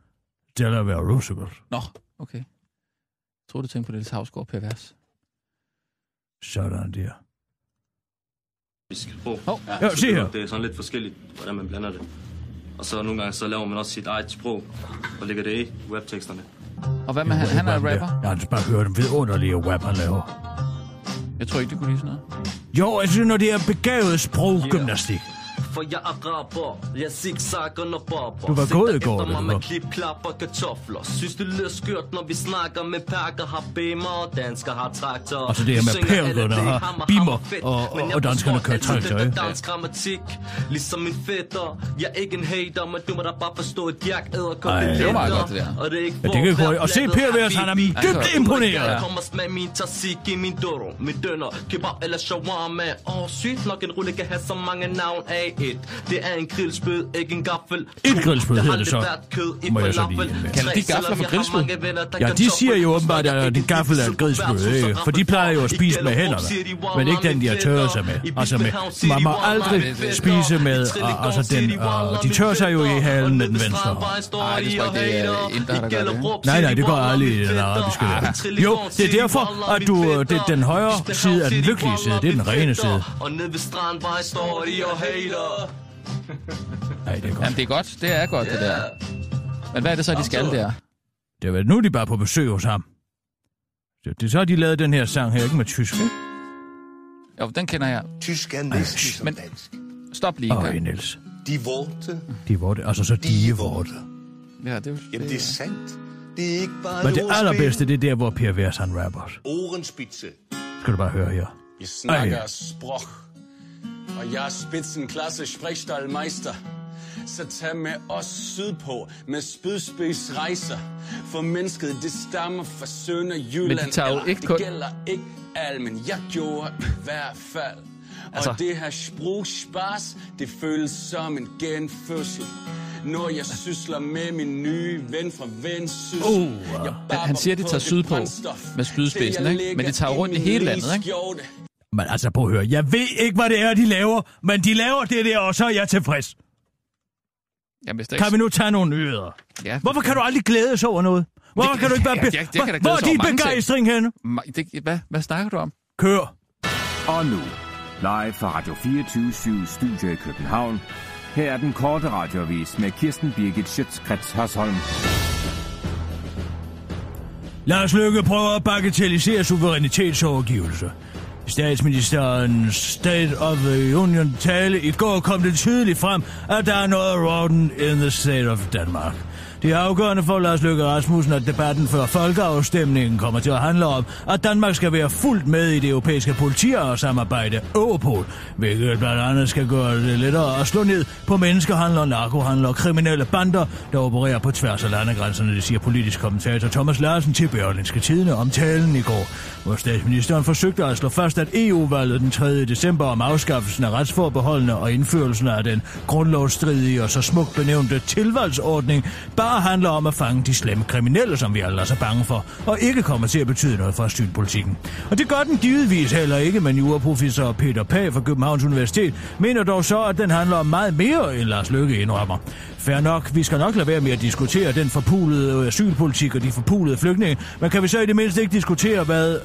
Delano Roosevelt. Nå, okay. Jeg tror du tænkte på Niels Hausgaard, Per Vers. Sådan der. Ja, se her. Det er sådan lidt forskelligt, hvordan man blander det. Og så nogle gange, så laver man også sit eget sprog, og lægger det i webteksterne. Og hvad med, han er rapper? Jeg har bare hørt dem vidunderlige rap, han laver. Jeg tror ikke, det kunne lide sådan noget. Jo, jeg synes, når det er begavet sproggymnastik. For jeg er rapper, jeg zigzagger når bobber. Du var gået i går, eller hvad? Klip, klapper, kartofler. Synes, det lyder skørt, når vi snakker med perker, har bæmer, og dansker har traktorer. Og så det her med perkerne har bimmer, og danskerne kører traktorer, ikke? Dansk grammatik, ligesom min fætter. Jeg er ikke en hater, men du må da bare forstå, at jeg æder kompetenter. Ej, det var meget godt, det der. Og det er ikke for at... Og se Per Vers, han er dybt imponeret. Jeg kommer smag min tzatziki, min doro, min dønner, kebab eller shawarma. Åh, sygt nok, en rulle kan have så mange navn af. Det er en grillspyd, ikke en gaffel. Et grillspyd hedder det så. Må jeg så lige anmelde. Kalder de gafler for grillspyd? Ja, de siger jo åbenbart, at en gaffel er et grillspyd, ikke? For de plejer jo at spise med hænderne. Men ikke den, de har tørret sig med. Altså med, man må aldrig spise med, altså den, de tørrer sig jo i halen med den venstre. Nej, det er ikke det, der gør det. Nej, det går aldrig i den arabiske verden. Jo, det er derfor, at du, den højre side er den lykkelige side. Det er den rene side. Og ned ved strandvej står de og hater. Nej, det er godt. Jamen, det er godt. Det er godt, det der. Men hvad er det så, de skal der? Det er nu de bare på besøg hos ham. Det er så, de lavede den her sang her, ikke med tysk, ikke? Jo, den kender jeg. Tysk er næsten som men, dansk. Stop lige. Øj, Niels. De vorte. De vorte. Altså så de vorte. Ja, det er jo... Jamen, det er sandt. Det er ikke bare... Men det allerbedste, det er der, hvor Per Vers han rapper. Ohrenspitze. Skal du bare høre her. Jeg snakker sprog. Og jeg er spidsenklasse sprechstallmeister. Så tag med os sydpå med spydspidsrejser. For mennesket, det stammer fra Sønderjylland. Det gælder ikke alt, men jeg gjorde i hvert fald. Og det her sprogspars, det føles som en genfødsel. Når jeg sysler med min nye ven fra Vendsyssel. Han siger, de tager sydpå med spydspidsen, ikke? Men de tager rundt i hele landet, ikke? Men altså, prøv at høre. Jeg ved ikke, hvad det er, de laver, men de laver det der, og så er jeg tilfreds. Jamen, hvis det ikke... Kan vi nu tage nogle nyheder? Ja, hvorfor kan du aldrig glædes over noget? Hvorfor kan du ikke bare... Hvor er din begejstring henne? Hvad snakker du om? Kør! Og nu, live fra Radio 24-7 Studio i København. Her er den korte radioavis med Kirsten Birgit Schiøtz Kretz Hørsholm. Lars Løkke prøver at bagatellisere suverænitetsovergivelse. statsministerens State of the Union tale i går kom det tydeligt frem, at der er noget rotten in the state of Denmark. Det er afgørende for Lars Løkke Rasmussen, at debatten før folkeafstemningen kommer til at handle om, at Danmark skal være fuldt med i det europæiske politi- og samarbejde Europol, hvilket blandt andet skal gøre det lettere at slå ned på menneskehandler, narkohandler og kriminelle bander, der opererer på tværs af landegrænserne, det siger politisk kommentator Thomas Larsen til Berlingske Tidende om talen i går, hvor statsministeren forsøgte at slå fast, at EU-valget den 3. december om afskaffelsen af retsforbeholdene og indførelsen af den grundlovsstridige og så smukt benævnte tilvalgsordning handler om at fange de slemme kriminelle, som vi alle er så bange for, og ikke kommer til at betyde noget for asylpolitikken. Og det gør den givetvis heller ikke, men juraprofessor Peter Pagh fra Københavns Universitet mener dog så, at den handler om meget mere, end Lars Løkke indrømmer. Fair nok, vi skal nok lade være med at diskutere den forpulede asylpolitik og de forpulede flygtninge, men kan vi så i det mindste ikke diskutere, hvad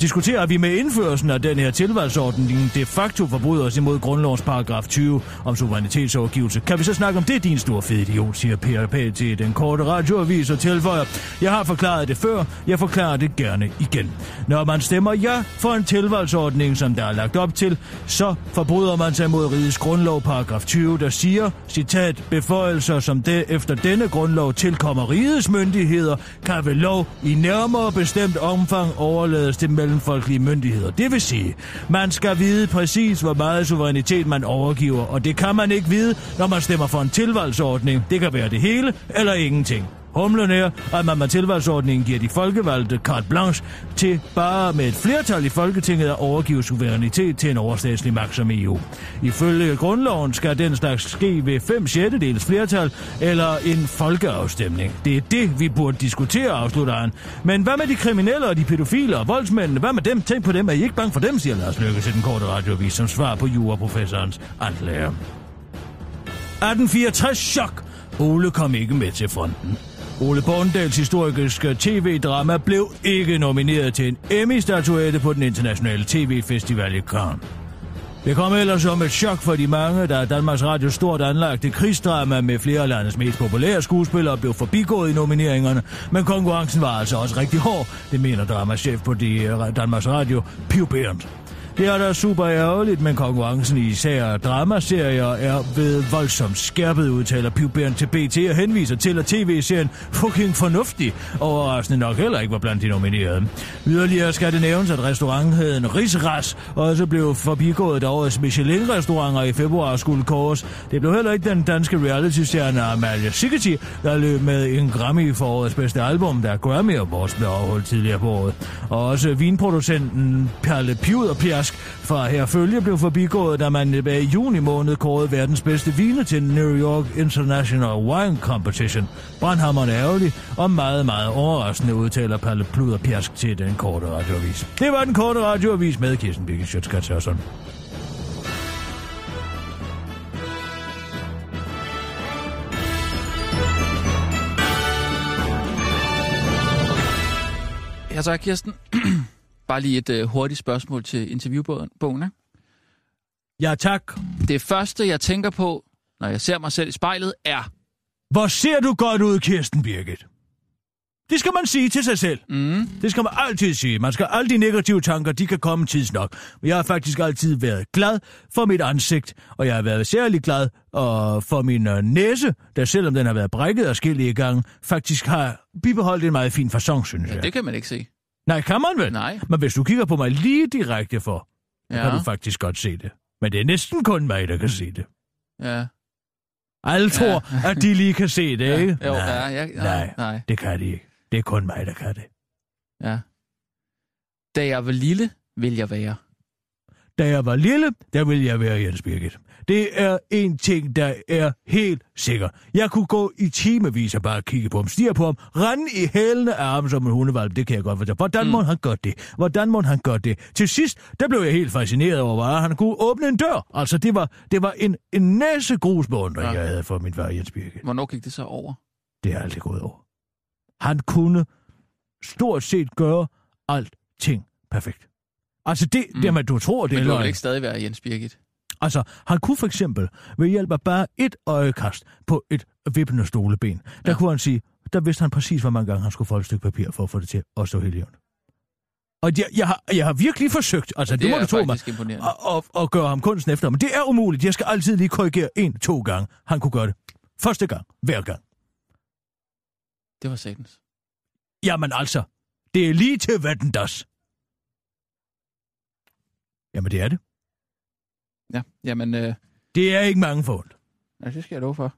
diskuterer vi med indførelsen af den her tilvalgsordning de facto forbryder os imod grundlovens paragraf 20 om suverænitetsovergivelse? Kan vi så snakke om det, din store fede idiot, siger Per Vers til Den Korte Radioavis og tilføjer: jeg har forklaret det før, jeg forklarer det gerne igen. Når man stemmer ja for en tilvalgsordning, som der er lagt op til, så forbryder man sig mod rigets grundlov paragraf 20, der siger, citat, beføjelser som det efter denne grundlov tilkommer rigets myndigheder, kan ved lov i nærmere bestemt omfang overlades til mellemfolkelige myndigheder. Det vil sige, man skal vide præcis, hvor meget suverænitet man overgiver, og det kan man ikke vide, når man stemmer for en tilvalgsordning. Det kan være det hele eller ingenting. Humlen er, at man med tilvalgsordningen giver de folkevalgte carte blanche til bare med et flertal i Folketinget at overgive suverænitet til en overstatslig magt som EU. Ifølge grundloven skal den slags ske ved 5/6 flertal eller en folkeafstemning. Det er det, vi burde diskutere, afslutter han. Men hvad med de kriminelle og de pædofile og voldsmændene? Hvad med dem? Tænk på dem. Er I ikke bange for dem, siger Lars Løkke til Den Korte Radioavis som svar på juraprofessorens anklager. 1864 chok! Ole kom ikke med til fronten. Ole Borndals historiske tv-drama blev ikke nomineret til en Emmy-statuette på den internationale tv-festival i Cannes. Det kom ellers som et chok for de mange, da Danmarks Radio stort anlagte krigsdrama med flere af landets mest populære skuespillere blev forbigået i nomineringerne, men konkurrencen var altså også rigtig hård, det mener dramachef på Danmarks Radio, Piv Berndt. Det er da super ærgerligt, men konkurrencen i især dramaserier er ved voldsomt skærpet, udtaler Piv Berndt til BT og henviser til, at tv-serien Fucking Fornuftig overraskende nok heller ikke var blandt de nominerede. Yderligere skal det nævnes, at restaurantkæden Risras også blev forbigået, da årets Michelin-restauranter i februar skulle kåres. Det blev heller ikke den danske reality-stjerne Amalie Sigeti, der løb med en Grammy for årets bedste album, der Grammy Awards blev afholdt tidligere på året. Og også vinproducenten Perle Piud og Pierre fra Herfølge blev forbigået, da man i juni måned kårede verdens bedste vine til New York International Wine Competition. Brandhammeren er ærgerlig og meget, meget overraskende, udtaler Palle Pluder Pjersk til Den Korte Radioavis. Det var Den Korte Radioavis med Kirsten Birgit Schiøtz Kretz Hørsholm. Ja, så er Kirsten. Bare lige et hurtigt spørgsmål til interviewbogen, ikke? Ja, tak. Det første, jeg tænker på, når jeg ser mig selv i spejlet, er... Hvor ser du godt ud, Kirsten Birgit? Det skal man sige til sig selv. Mm. Det skal man altid sige. Man skal alle de negative tanker, de kan komme tidsnok. Men jeg har faktisk altid været glad for mit ansigt, og jeg har været særlig glad for min næse, der selvom den har været brækket adskillige gange, faktisk har bibeholdt en meget fin façon, synes jeg. Ja, det kan man ikke se. Nej, kan man vel? Nej. Men hvis du kigger på mig lige direkte så kan du faktisk godt se det. Men det er næsten kun mig, der kan se det. Ja. Alle tror, at de lige kan se det, ikke? Jo, nej, det kan de ikke. Det er kun mig, der kan det. Ja. Da jeg var lille, ville jeg være. Da jeg var lille, der ville jeg være Jens Birket. Det er en ting, der er helt sikker. Jeg kunne gå i timevis og bare kigge på ham, stirre på ham, rende i hælene af ham som en hundevalp. Det kan jeg godt forstå. Hvordan må han gøre det? Til sidst, der blev jeg helt fascineret over, at han kunne åbne en dør. Altså, det var en næsegrus beundring, jeg havde for min far Jens Birket. Hvornår gik det så over? Det er aldrig gået over. Han kunne stort set gøre alting perfekt. Altså det man du tror, det er løgn. Men du vil ikke stadig være Jens Birket? Altså, han kunne for eksempel ved hjælp af bare et øjekast på et vippende stoleben. Der kunne han sige, der vidste han præcis, hvor mange gange han skulle folde et stykke papir for at få det til at stå helt jævnt. Og jeg har virkelig forsøgt, altså ja, det må du tro mig, at gøre ham kunsten efter. Men det er umuligt. Jeg skal altid lige korrigere 1-2 gange. Han kunne gøre det. Første gang. Hver gang. Det var satans. Jamen altså. Det er lige til hvad den das. Jamen det er det. Ja, jamen... Det er ikke mange forund. Nej, det skal jeg love for.